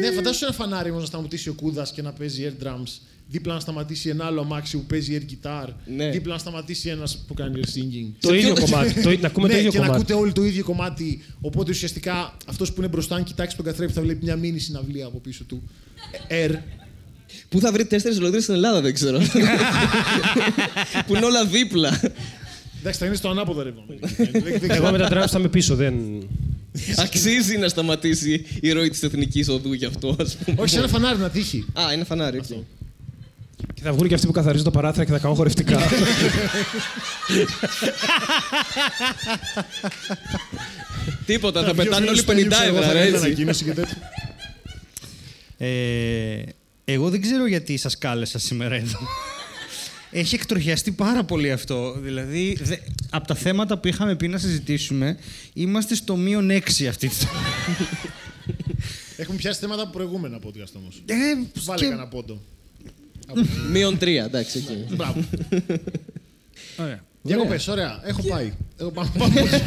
Ναι, φαντάσου ένα φανάρι όμως να σταματήσει ο Κούδας και να παίζει air drums. Δίπλα να σταματήσει ένα άλλο αμάξι που παίζει air guitar. Ναι. Δίπλα να σταματήσει ένας που κάνει air singing. Το ίδιο κομμάτι. Το, να ακούμε ναι, το ίδιο και κομμάτι. Να ακούτε όλοι το ίδιο κομμάτι. Οπότε ουσιαστικά αυτός που είναι μπροστά, αν κοιτάξει τον καθρέφτη, θα βλέπει μια μίνι συναυλία από πίσω του. Air. Πού θα βρει τέσσερις ολοδρίες στην Ελλάδα, δεν ξέρω. Που είναι όλα δίπλα. Εντάξει, θα είναι στο ανάποδο ρεύμα. Εγώ με τα τράπεζα θα είμαι πίσω, δεν. Αξίζει να σταματήσει η ροή της εθνικής οδού γι' αυτό, ας πούμε. Όχι, ένα φανάρι να τύχει. Α, ένα φανάρι. Και θα βγουν και αυτοί που καθαρίζουν τα παράθυρα και θα κάνουν χορευτικά. Τίποτα, θα πετάνε όλοι πενήντα ευρώ, έτσι. Εγώ δεν ξέρω γιατί σας κάλεσα σήμερα εδώ. Έχει εκτροχιαστεί πάρα πολύ αυτό. Δηλαδή, δε, από τα θέματα που είχαμε πει να συζητήσουμε, είμαστε στο μείον έξι αυτή τη στιγμή. Έχουμε πιάσει θέματα από προηγούμενα podcast όμως. Ε, Βάλε και... κανένα πόντο. Μείον τρία, εντάξει, εκεί. Μπράβο. Ωραία. Διακοπές, ωραία. Έχω πάει. Έχω, πάμε, πάμε.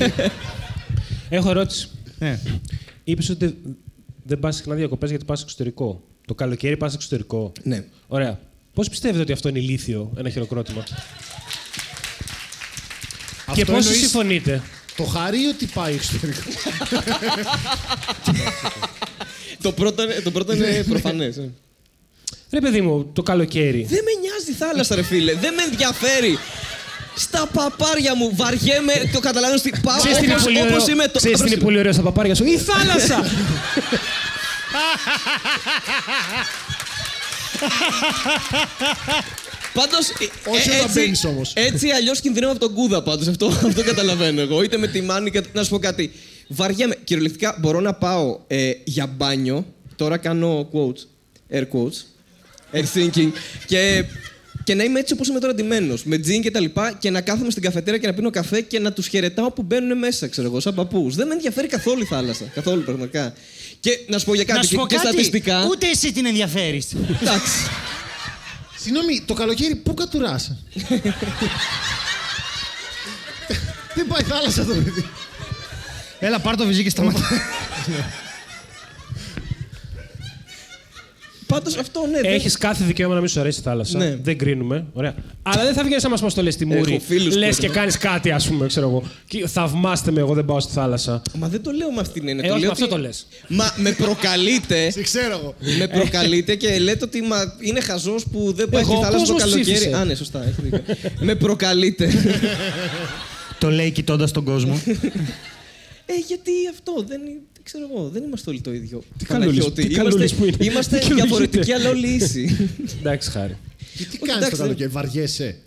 Έχω ερώτηση. Ε. Είπες ότι δεν πας συχνά διακοπές γιατί πας εξωτερικό. Το καλοκαίρι πας εξωτερικό. Ναι. Ωραία. Πώς πιστεύετε ότι αυτό είναι ηλίθιο, ένα χειροκρότημα? Αυτό και πώς συμφωνείτε? Το χάρη ή ότι πάει εξωτερικό? το, πρώτο, το πρώτο είναι προφανές. Ρε παιδί μου, το καλοκαίρι. Δεν με νοιάζει η θάλασσα, ρε φίλε. Δεν με ενδιαφέρει. Στα παπάρια μου, βαριέμαι, το καταλαβαίνω. Στη... Όπως είμαι το... Ξέρεις τι είναι πολύ ωραίο στα παπάρια σου? Η θάλασσα! Πάντως, όχι όταν μπαίνεις όμως. Έτσι αλλιώς κινδυνεύω από τον Κούδα, πάντως. Αυτό, αυτό καταλαβαίνω εγώ. Είτε με τη μάνη, να σου πω κάτι. Βαριέμαι. Κυριολεκτικά μπορώ να πάω ε, για μπάνιο. Τώρα κάνω quotes. Air quotes. Air thinking. και, και να είμαι έτσι όπως είμαι τώρα ντυμένος. Με τζιν και τα λοιπά. Και να κάθομαι στην καφετέρια και να πίνω καφέ και να τους χαιρετάω που μπαίνουν μέσα, ξέρω εγώ, σαν παππούς. Δεν με ενδιαφέρει καθόλου η θάλασσα. Καθόλου, πραγματικά. Και να σου πω για κάτι, να σου πω και, κάτι. Και στατιστικά... Ούτε εσύ την ενδιαφέρεις. Εντάξει. Συγγνώμη, το καλοκαίρι πού κατουράς? Δεν πάει θάλασσα το παιδί. Έλα, πάρ' το βυζί και σταματά. Πάντως αυτό, ναι. Έχεις δεν... κάθε δικαίωμα να μην σου αρέσει η θάλασσα. Ναι. Δεν κρίνουμε. Ωραία. Αλλά δεν θα βγαίνεις να μας πας στο Λεστιμούρι. Λες και κάνεις κάτι, ας πούμε, ξέρω εγώ. Και θαυμάστε με, εγώ δεν πάω στη θάλασσα. Μα δεν το λέω με αυτήν την έννοια. Ε, όχι, με αυτό το λες. Μα με προκαλείτε. Σε ξέρω εγώ. Με προκαλείτε και λέτε ότι μα, είναι χαζός που δεν πάει στη θάλασσα το καλοκαίρι. Α, ναι, σωστά. Έχει δίκιο. Με προκαλείτε. Το λέει κοιτώντας τον κόσμο. Ε, γιατί αυτό δεν. Ξέρω εγώ, δεν είμαστε όλοι το ίδιο. Τι καλούλης που είναι. Είμαστε διαφορετικοί, αλλά όλοι ίσοι. Εντάξει, Χάρη. Και τι κάνεις το καλοκαίρι, βαριέσαι?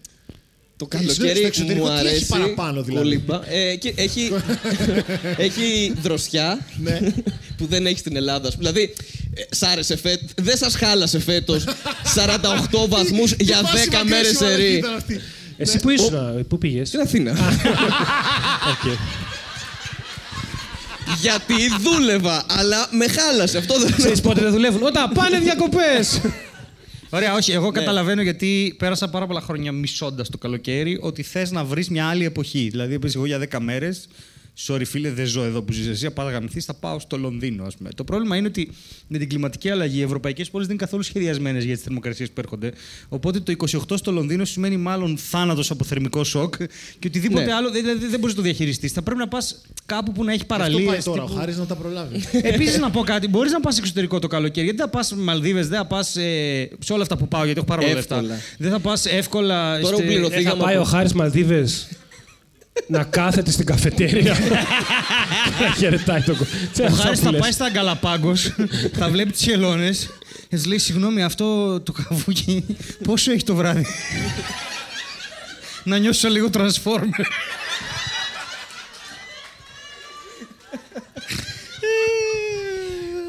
Το καλοκαίρι μου αρέσει παραπάνω, δηλαδή. Έχει δροσιά που δεν έχει στην Ελλάδα. Δηλαδή, σ' άρεσε φέτος. Δεν σας χάλασε φέτος σαράντα οκτώ βαθμούς για δέκα μέρες σε ρί. Εσύ που ήσουν, πού πήγες? Στην Αθήνα. Γιατί δούλευα, αλλά με χάλασε. Αυτό δεν είναι. Ξέρεις πότε δεν δουλεύουν? Όταν πάνε διακοπές. Ωραία, όχι. Εγώ καταλαβαίνω γιατί πέρασα πάρα πολλά χρόνια μισώντας το καλοκαίρι ότι θες να βρεις μια άλλη εποχή. Δηλαδή, πες εγώ για δέκα μέρες. Sorry, φίλε, δεν ζω εδώ που ζεις εσύ. Απ' αγαμηθείς, θα πάω στο Λονδίνο, ας πούμε. Το πρόβλημα είναι ότι με την κλιματική αλλαγή οι ευρωπαϊκές πόλεις δεν είναι καθόλου σχεδιασμένες για τις θερμοκρασίες που έρχονται. Οπότε το είκοσι οκτώ στο Λονδίνο σημαίνει μάλλον θάνατος από θερμικό σοκ και οτιδήποτε ναι. άλλο. Δηλαδή δεν μπορείς να το διαχειριστείς. Θα πρέπει να πας κάπου που να έχει παραλίες. Αυτό πάει τώρα, τύπου... ο Χάρης να τα προλάβει. Επίσης, να πω κάτι. Μπορείς να πας εξωτερικό το καλοκαίρι. Γιατί θα πας Μαλδίβες, δεν θα πας ε, σε όλα αυτά που πάω, γιατί έχω πάρα πολλά λεφτά. Δεν θα πας εύκολα. Τώρα στε... ε, θα πάει από... ο Χάρης Μαλδίβες. Να κάθεται στην καφετέρια. Να χαιρετάει τον κόσμο. Ο Χάρης θα πάει στα Γκαλαπάγκος, θα βλέπει τις χελώνες. Έτσι λέει: συγγνώμη, αυτό το καβούκι πόσο έχει το βράδυ? Να νιώσω λίγο Transformer.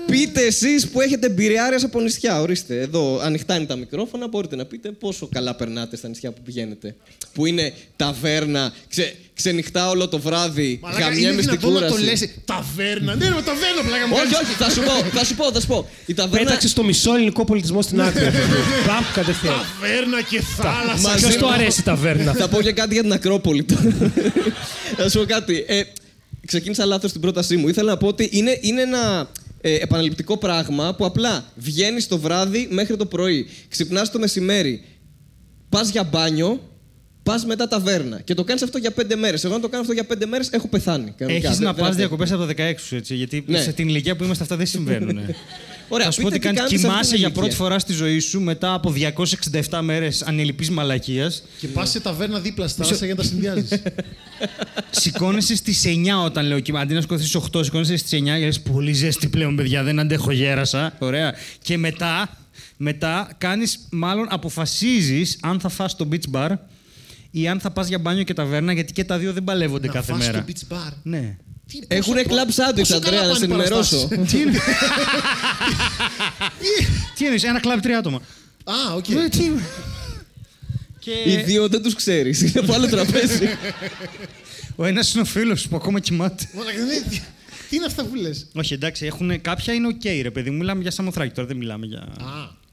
Πείτε εσείς που έχετε μπυριάρες από νησιά. Ορίστε, εδώ ανοιχτά είναι τα μικρόφωνα. Μπορείτε να πείτε πόσο καλά περνάτε στα νησιά που πηγαίνετε. Που είναι ταβέρνα, ξε, ξενυχτά όλο το βράδυ, γαμιέμαι στην κούραση. Μαλάκα, είναι δυνατόν να το λες ταβέρνα? Ναι, με ταβέρνα πλάκα μου. Όχι, όχι, θα σου πω, θα σου πω, θα σου πω. Η ταβέρνα... Πέταξες το μισό ελληνικό πολιτισμό στην άκρη. Πάμε κατευθείαν. Ταβέρνα και θάλασσα. Ποιος του αρέσει η ταβέρνα? Θα πω και κάτι για την Ακρόπολη. Θα σου πω κάτι. Ξεκίνησα λάθος την πρότασή μου. Ήθελα να πω ότι είναι ένα. Ε, επαναληπτικό πράγμα που απλά βγαίνεις το βράδυ μέχρι το πρωί, ξυπνάς το μεσημέρι, πας για μπάνιο, πας μετά ταβέρνα. Και το κάνεις αυτό για πέντε μέρες. Εγώ, αν το κάνω αυτό για πέντε μέρες, έχω πεθάνει. Έχεις να πας διακοπές από το δεκαέξι σου, έτσι, γιατί ναι. σε την ηλικία που είμαστε αυτά δεν συμβαίνουν. Ωραία, θα σου πω ότι κάνει, κοιμάσαι για πρώτη φορά στη ζωή σου μετά από διακόσιες εξήντα επτά μέρες ανελιπής μαλακίας. Και πας σε ταβέρνα δίπλα στα άσια για να τα συνδυάζεις. Σηκώνεσαι στις εννιά όταν λέω κοιμά. Αντί να σηκωθείς στις οκτώ, σηκώνεσαι στις εννιά γιατί είσαι πολύ ζέστη πλέον, παιδιά. Δεν αντέχω, γέρασα. Ωραία. Και μετά, μετά κάνεις, μάλλον αποφασίζεις αν θα φας στο beach bar ή αν θα πας για μπάνιο και ταβέρνα, γιατί και τα δύο δεν παλεύονται να κάθε μέρα. Στο beach bar. Ναι. Έχουνε κλαμπ σάντουιτς, Ανδρέα, να σε ενημερώσω. Τι εννοείς, ένα κλαμπ τρία άτομα. Α, οκ. Οι δύο δεν τους ξέρεις, είναι από άλλο τραπέζι. Ο ένας είναι ο φίλος που ακόμα κοιμάται. Τι είναι αυτά που λες? Όχι, εντάξει, κάποια είναι οκ, ρε παιδί μου. Μιλάμε για Σαμοθράκη τώρα, δεν μιλάμε για...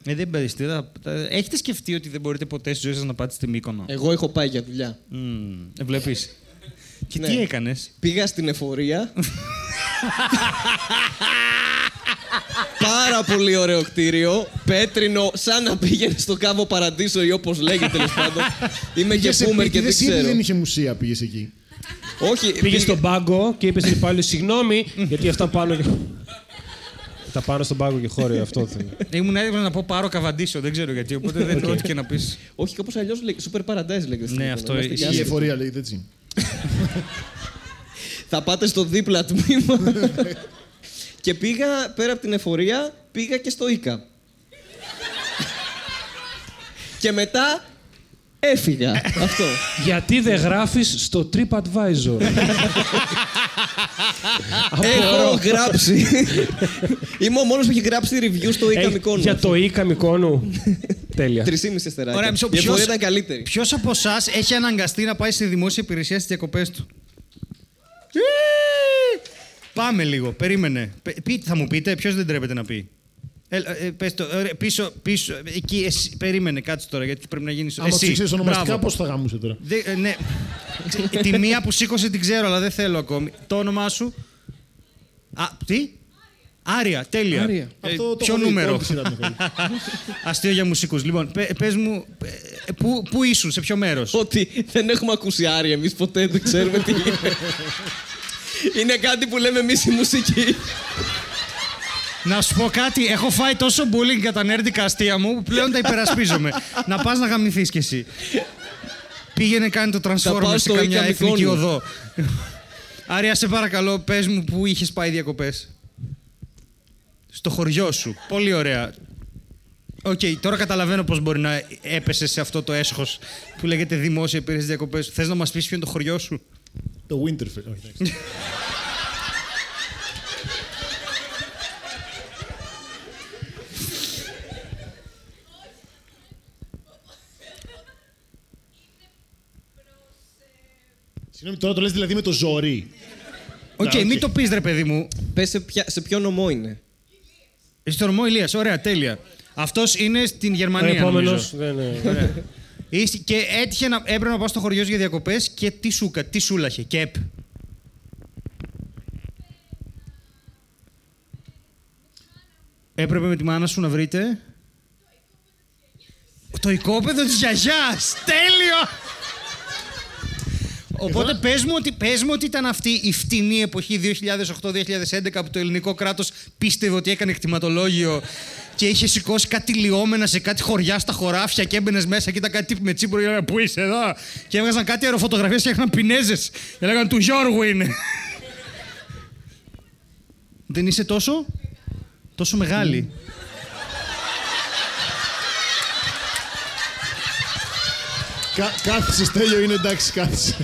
Ε, δεν περιστήρα. Έχετε σκεφτεί ότι δεν μπορείτε ποτέ στη ζωή σας να πάτε στη Μύκονο? Εγώ έχω πάει για δουλειά. Βλέπεις. Και ναι. τι έκανες? Πήγα στην εφορία. Πάρα πολύ ωραίο κτίριο. Πέτρινο, σαν να πήγαινε στο Κάβο Παραντήσο ή όπως λέγεται, τέλος πάντων. Είμαι και boomer και δεν ξέρω. Δεν είχε μουσεία, πήγες εκεί? Όχι. Πήγες πήγε... στον πάγκο και είπες πάλι συγγνώμη, γιατί αυτά πάνω. Τα πάνω στον πάγκο και χώριο, αυτό θέλει. Ήμουν έτοιμο να πω πάρω Καβαντήσιο, δεν ξέρω γιατί, οπότε δεν είναι ό,τι και να πεις. Όχι, κάπως αλλιώς λέγεται. Super Paradise λέγεται. Ναι, αυτό είναι. Η εφορία λέγεται έτσι. Θα πάτε στο δίπλα τμήμα. Και πήγα πέρα από την εφορία, πήγα και στο Ίκα. Και μετά έφυγα. Αυτό. Γιατί δεν γράφεις στο TripAdvisor? Έχω γράψει. Είμαι ο μόνος που έχει γράψει review στο Ίκα Μυκόνου. Για το Ίκα Μυκόνου. Τέλεια. Τρεις και μισό αστεράκια. Η εφορία ήταν καλύτερη. Ποιος από εσάς έχει αναγκαστεί να πάει στη δημόσια υπηρεσία στις διακοπές του? Πάμε λίγο. Περίμενε. Θα μου πείτε, ποιος δεν τρέπεται να πει? Ε, πες το, πίσω, πίσω, εκεί, εσύ, περίμενε, κάτσε τώρα, γιατί πρέπει να γίνει εσύ. Άμα το ξέρεις ονομαστικά, πώς θα γάμουσε τώρα. Δε, ναι. Τη μία που σήκωσε την ξέρω, αλλά δεν θέλω ακόμη. Το όνομά σου. Α, τι? Άρια, τέλεια. Άρια. Ε, Αυτό ποιο το νούμερο. Αστείο για μουσικούς. Λοιπόν, πε, πες μου, ε, πού, πού ήσουν, σε ποιο μέρος? Ότι δεν έχουμε ακούσει Άρια, εμείς ποτέ δεν ξέρουμε τι είναι. Είναι κάτι που λέμε εμείς η μουσική. Να σου πω κάτι, έχω φάει τόσο bullying για τα νέρδικα αστεία μου που πλέον τα υπερασπίζομαι. Να πας να γαμηθείς κι εσύ. Πήγαινε, κάνει το Transformer σε καμιά εθνική οδό. Άρια, σε παρακαλώ, πες μου πού είχες πάει διακοπές. Στο χωριό σου. Πολύ ωραία. Οκ, okay, τώρα καταλαβαίνω πώς μπορεί να έπεσες σε αυτό το έσχος που λέγεται δημόσια υπηρεσία διακοπές. Θες να μας πεις ποιο είναι το χωριό σου? Το Winterfell. Συγγνώμη, τώρα το λες δηλαδή με το ζόρι. Οκ, okay, okay. Μην το πεις ρε παιδί μου. Πες σε, ποια, σε ποιο νομό είναι. Είσαι στο νομό Ηλείας, ωραία, τέλεια. Αυτός είναι στην Γερμανία. Επόμενος, ναι, ναι. Και έτυχε να, έπρεπε να πάω στο χωριό για διακοπές και τι σούκα, τι σούλαχε, κεπ. Έπρεπε με τη μάνα σου να βρείτε... Το οικόπεδο της γιαγιάς! Τέλειο! Οπότε πες μου, ότι, πες μου ότι ήταν αυτή η φτηνή εποχή δύο χιλιάδες οκτώ δύο χιλιάδες έντεκα που το ελληνικό κράτος πίστευε ότι έκανε κτηματολόγιο και είχε σηκώσει κάτι λιόμενα σε κάτι χωριά στα χωράφια και έμπαινες μέσα και ήταν κάτι με τσίπρο και έλεγαν «Πού είσαι εδώ» και έβγαζαν κάτι αεροφωτογραφίες και έκαναν πινέζες και έλεγαν «Του Γιώργου είναι». Δεν είσαι τόσο, τόσο μεγάλη. Κα, κάθισε, Στέλιο, είναι εντάξει, κάθισε.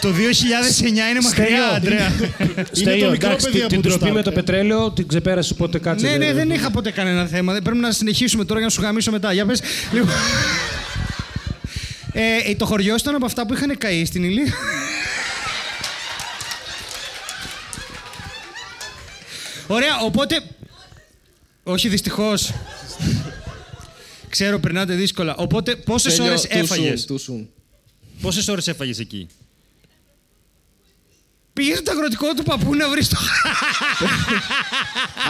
Το δύο χιλιάδες εννιά είναι μακριά, Ανδρέα. Στέλιο, εντάξει, την ντροπή με το πετρέλαιο την ξεπέρασε, οπότε κάτσε. Ναι, ναι, δεν είχα ποτέ κανένα θέμα. Πρέπει να συνεχίσουμε τώρα για να σου γαμίσω μετά. Για πες. Το χωριό ήταν από αυτά που είχαν καεί στην Ηλεία. Ωραία, οπότε... Όχι, δυστυχώς. Ξέρω, περνάτε δύσκολα. Οπότε, πόσες Τέλειο, ώρες έφαγες. Soon, soon. Πόσες ώρες έφαγες εκεί. Πήγες στο αγροτικό του παππού να βρεις το...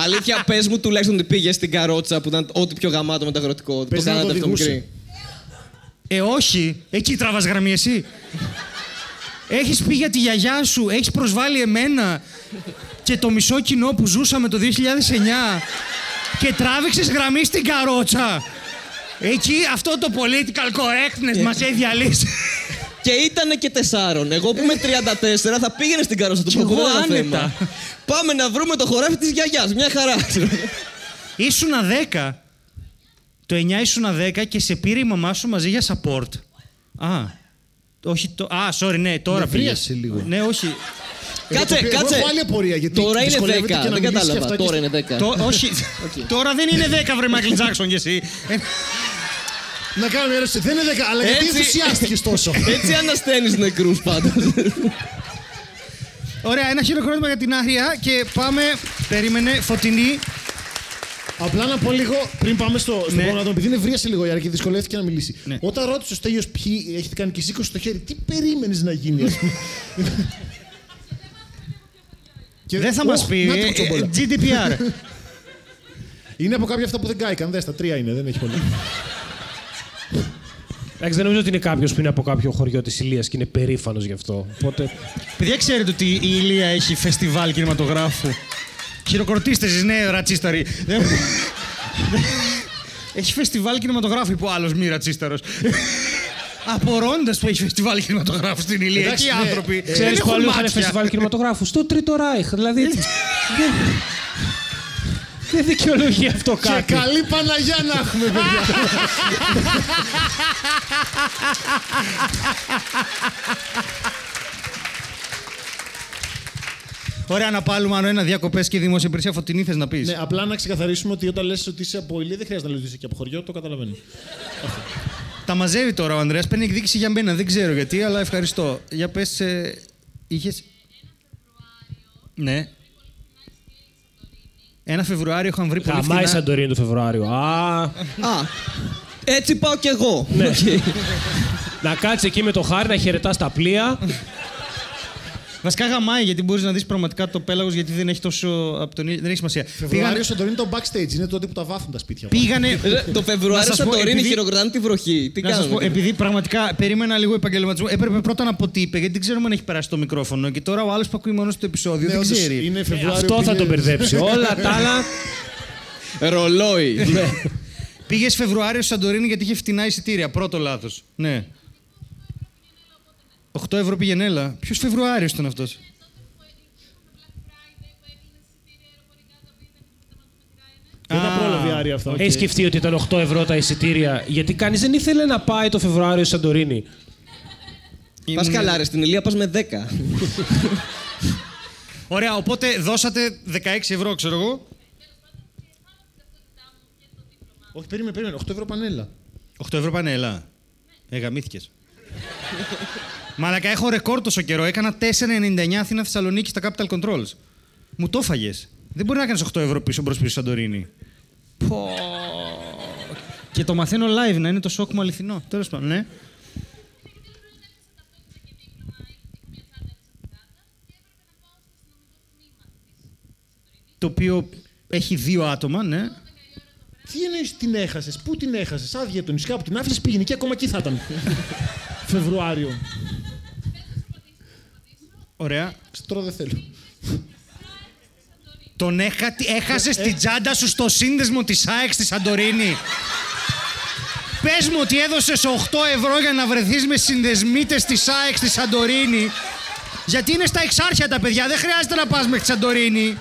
Αλήθεια, πες μου τουλάχιστον ότι πήγες στην καρότσα που ήταν ό,τι πιο γαμάτο με το αγροτικό. Πες το κάνατε αυτό μικρή. Ε, όχι. Εκεί τραβάς γραμμή εσύ. Έχεις πει για τη γιαγιά σου, έχεις προσβάλει εμένα και το μισό κοινό που ζούσαμε το δύο χιλιάδες εννιά και τράβηξες γραμμή στην καρότσα. Εκεί αυτό το political correctness yeah. μας έχει διαλύσει. Και ήτανε και τεσσάρων. Εγώ που είμαι τριάντα τέσσερα θα πήγαινε στην καρόσα του παππού. Άνετα. Πάμε να βρούμε το χωράφι της γιαγιάς. Μια χαρά. Ήσουνα δέκα. Το εννιά ήσουνα δέκα και σε πήρε η μαμά σου μαζί για support. Α, όχι το... Α, sorry, ναι, τώρα πήγες. Λίγο. Ναι, όχι. Κάτσε, κάτσε. Εγώ έχω άλλη απορία, γιατί τώρα είναι δέκα, δεν κατάλαβα. Τώρα είναι δέκα. Το, όχι, okay. Τώρα δεν είναι δέκα, βρε Μάικλ Τζάκσον κι εσύ. Να κάνω μια ερώτηση. Δεν είναι δέκα, αλλά γιατί ενθουσιάστηκες τόσο. Έτσι ανασταίνεις νεκρούς πάντως. Ωραία, ένα χειροκρότημα για την Άγρια και πάμε. Περίμενε, Φωτεινή. Απλά να πω λίγο πριν πάμε στο γόνατο, επειδή είναι βρίασε λίγο η Άρα και δυσκολεύτηκε να μιλήσει. Όταν ρώτησε ο Στέλιος ποιοι έχετε κάνει και σήκωσε στο χέρι, τι περίμενες να γίνει, ας πούμε. Δεν θα μας πει. τζι ντι πι αρ. Είναι από κάποια αυτά που δεν κάηκαν. Δες, τα τρία είναι, δεν έχει πολύ. Εντάξει, δεν νομίζω ότι είναι κάποιος που είναι από κάποιο χωριό της Ηλείας και είναι περήφανος γι' αυτό. Οπότε... Παιδιά, ξέρετε ότι η Ηλεία έχει φεστιβάλ κινηματογράφου. Χειροκροτήστε εσείς, ναι, ρατσίσταροι. Έχει φεστιβάλ κινηματογράφου, είπε ο άλλος μη ρατσίσταρος. Απορώντας που έχει φεστιβάλ κινηματογράφου στην Ηλεία. Εντάξει, εκεί οι άνθρωποι. Ε, Ξέρεις που άλλο είχαν φεστιβάλ κινηματογράφου. Στο Τρίτο Ράιχ. Δηλαδή. δεν, δεν δικαιολογεί αυτό κάτι. Και καλή Παναγιά να έχουμε, παιδιά. Ωραία, να πάλουμε άλλο ένα διακοπές και δημόσια υπηρεσία. Φωτεινή, θες να πεις. Ναι, απλά να ξεκαθαρίσουμε ότι όταν λες ότι είσαι από Ηλεία δεν χρειάζεται να λες ότι είσαι και από χωριό, το καταλαβαίνω. Τα μαζεύει τώρα ο Ανδρέας, παίρνει εκδίκηση για μένα, δεν ξέρω γιατί, αλλά ευχαριστώ. Για πες, ε, είχες... Ναι. Ένα Φεβρουάριο είχαν βρει πολύ φτηνά... Γαμάει Σαντορίνη το Φεβρουάριο. Α, έτσι πάω κι εγώ. Να κάτσεις εκεί με το Χάρη, να χαιρετάς τα πλοία. Βασικά γαμάει, γιατί μπορείς να δεις πραγματικά το πέλαγος, γιατί δεν έχει τόσο. Από τον... Δεν έχει σημασία. Φεβρουάριο Σαντορίνη το backstage, είναι τότε που τα βάφουν τα σπίτια. Πήγανε. Το Φεβρουάριο Σαντορίνη χειροκροτάνε τη βροχή. Τι κάνουν. Να σας πω, επειδή πραγματικά περίμενα λίγο επαγγελματισμό, έπρεπε πρώτα να πω τι είπε, γιατί δεν ξέρουμε αν έχει περάσει το μικρόφωνο. Και τώρα ο άλλος που ακούει μόνο στο επεισόδιο δεν ξέρει. Αυτό θα τον μπερδέψει. Όλα τα άλλα. Ρολόι. Πήγες Φεβρουάριο Σαντορίνη γιατί είχε φτηνά εισιτήρια. Πρώτο λάθος. Ναι. οκτώ ευρώ πήγαινε, έλα. Ποιος Φεβρουάριος ήταν αυτός. Δεν τα πρόλαβε η Άρη αυτά. Έχεις σκεφτεί ότι ήταν οκτώ ευρώ τα εισιτήρια, γιατί κανείς δεν ήθελε να πάει το Φεβρουάριο στη Σαντορίνη. Πας καλά ρε, στην Ηλεία πας με δέκα. Ωραία, οπότε δώσατε δεκαέξι ευρώ, ξέρω εγώ. Όχι, περίμενε, περίμενε. οκτώ ευρώ πανέλα. οκτώ ευρώ πανέλα. Ε, γαμήθηκες. Μαλάκα, έχω ρεκόρ τόσο καιρό. Έκανα τέσσερα ενενήντα εννιά Αθήνα Θεσσαλονίκη στα Capital Controls. Μου το φάγες. Δεν μπορεί να κάνεις οκτώ ευρώ πίσω μπρος πίσω Σαντορίνη. Πω. Και το μαθαίνω live, να είναι το σοκ μου αληθινό. Τέλος πάντων, ναι. Το οποίο έχει δύο άτομα, ναι. Τι εννοείς την έχασες, πού την έχασες, άδεια τον νησιά που την άφησες, πήγαινε και ακόμα εκεί θα ήταν. Φεβρουάριο. Ωραία. Τώρα δεν θέλω. Τον έχα... έχασες την τσάντα σου στο σύνδεσμο της ΑΕΚ στη Σαντορίνη. Πες μου ότι έδωσες οκτώ ευρώ για να βρεθείς με συνδεσμίτες της ΑΕΚ στη Σαντορίνη. Γιατί είναι στα Εξάρχια τα παιδιά, δεν χρειάζεται να πας μέχρι τη Σαντορίνη.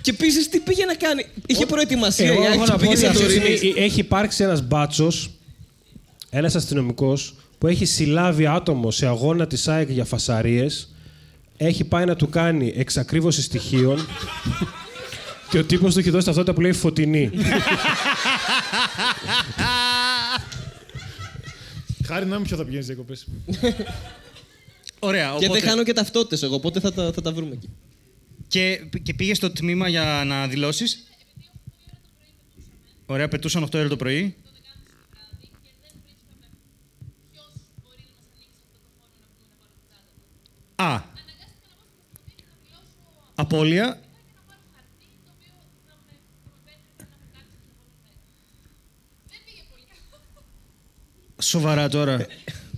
Και επίσης τι πήγε να κάνει. Είχε προετοιμασία. Εγώ, εγώ να πω ότι έχει υπάρξει ένας μπάτσος, ένας αστυνομικός, που έχει συλλάβει άτομο σε αγώνα της ΑΕΚ για φασαρίες. Έχει πάει να του κάνει εξακρίβωση στοιχείων και ο τύπος του έχει δώσει ταυτότητα που λέει Φωτεινή. Χάρη να μην ποιο θα πηγαίνεις διακοπές. Ωραία, οπότε... Και δεν χάνω και ταυτότητες εγώ, οπότε θα τα, θα τα βρούμε εκεί. Και, και πήγες στο τμήμα για να δηλώσεις. Ωραία, πετούσαν οκτώ ώρα το πρωί. Α. Απώλεια. Σοβαρά τώρα.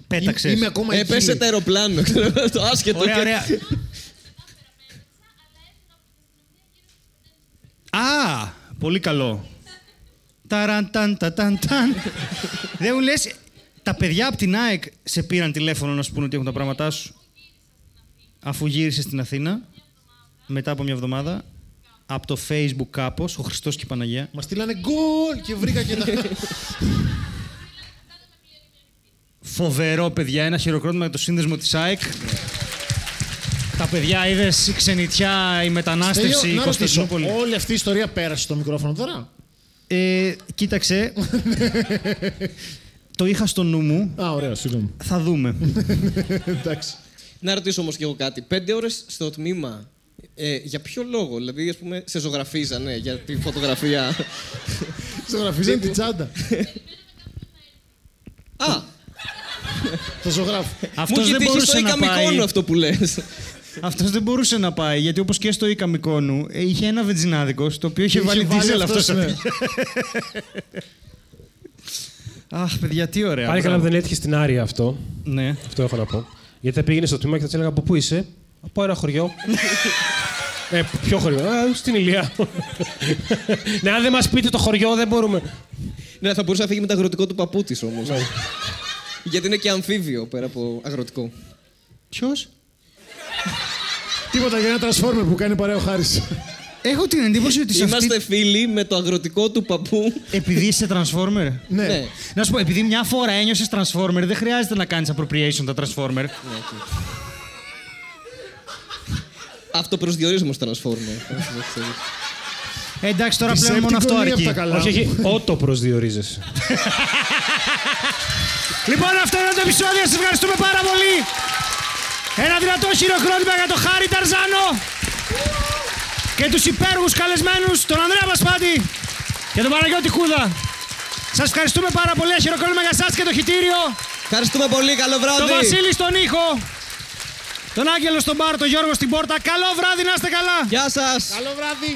Πέταξες. Είμαι ακόμα εκεί. Έπεσε το αεροπλάνο. Το άσχετο. Ωραία, ωραία. Α, πολύ καλό. Ταραντανταντανταντ. Δεν μου λες, τα παιδιά από την ΑΕΚ σε πήραν τηλέφωνο να σου πούνε ότι έχουν τα πράγματά σου. Αφού γύρισες στην Αθήνα, μετά από μια εβδομάδα, από το Facebook κάπως, ο Χριστός και η Παναγία. Μας στείλανε γκολ και βρήκα και τα... Φοβερό, παιδιά. Ένα χειροκρότημα για το σύνδεσμο της ΑΕΚ. Τα παιδιά, είδες, η ξενιτιά, η μετανάστευση, η Κωνσταντινούπολη. Όλη αυτή η ιστορία πέρασε στο μικρόφωνο τώρα. Ε, κοίταξε. Το είχα στο νου μου. Α, ωραία, συγγνώμη. Θα δούμε. Εντάξει. Να ρωτήσω όμως και εγώ κάτι. Πέντε ώρες στο τμήμα. Ε, για ποιο λόγο, δηλαδή, ας πούμε, σε ζωγραφίζανε για τη φωτογραφία. Ζωγραφίζανε την τσάντα. Α! Το ζωγράφω. Αυτός δεν μπορούσε να πάει. Αυτό που λες. Αυτός δεν μπορούσε να πάει, γιατί όπως και στο Ίκα Μυκόνου, είχε ένα βενζινάδικο, στο οποίο είχε βάλει δίζελ αυτός. Αχ, παιδιά, τι ωραία. Πάλι καλά που δεν έτυχε στην Άρια αυτό. Ναι. Αυτό έχω να πω. Γιατί θα πήγαινε στο τμήμα και θα της έλεγα από πού είσαι. Από ένα χωριό. ε, ποιο χωριό. Α, στην Ηλεία. Ναι, αν δεν μας πείτε το χωριό, δεν μπορούμε. Ναι, θα μπορούσε να φύγει με το αγροτικό του παππού της όμως. Γιατί είναι και αμφίβιο πέρα από αγροτικό. Ποιος? Τίποτα για ένα τρανσφόρμερ που κάνει παρέα ο Χάρης. Έχω την εντύπωση ότι σε αυτή... Είμαστε φίλοι με το αγροτικό του παππού. Επειδή είσαι Transformer. Ναι. Να σου πω, επειδή μια φορά ένιωσες Transformer, δεν χρειάζεται να κάνεις appropriation τα Transformer. Αυτοπροσδιορίζουμε ως Transformer. Εντάξει, τώρα πλέον μόνο αυτό αρκεί. Όχι, όχι, ότο προσδιορίζεσαι. Λοιπόν, αυτό είναι το επεισόδιο. Σας ευχαριστούμε πάρα πολύ. Ένα δυνατό χειροκρότημα για τον Χάρη Νταρζάνο και τους υπέροχους καλεσμένους, τον Ανδρέα Πασπάτη και τον Παναγιώτη Κούδα. Σας ευχαριστούμε πάρα πολύ. Ένα χειροκρότημα για εσάς και το χιτήριο. Ευχαριστούμε πολύ. Καλό βράδυ. Τον Βασίλη στον ήχο, τον Άγγελο στον μπαρ, τον Γιώργο στην πόρτα. Καλό βράδυ, να είστε καλά. Γεια σας. Καλό βράδυ.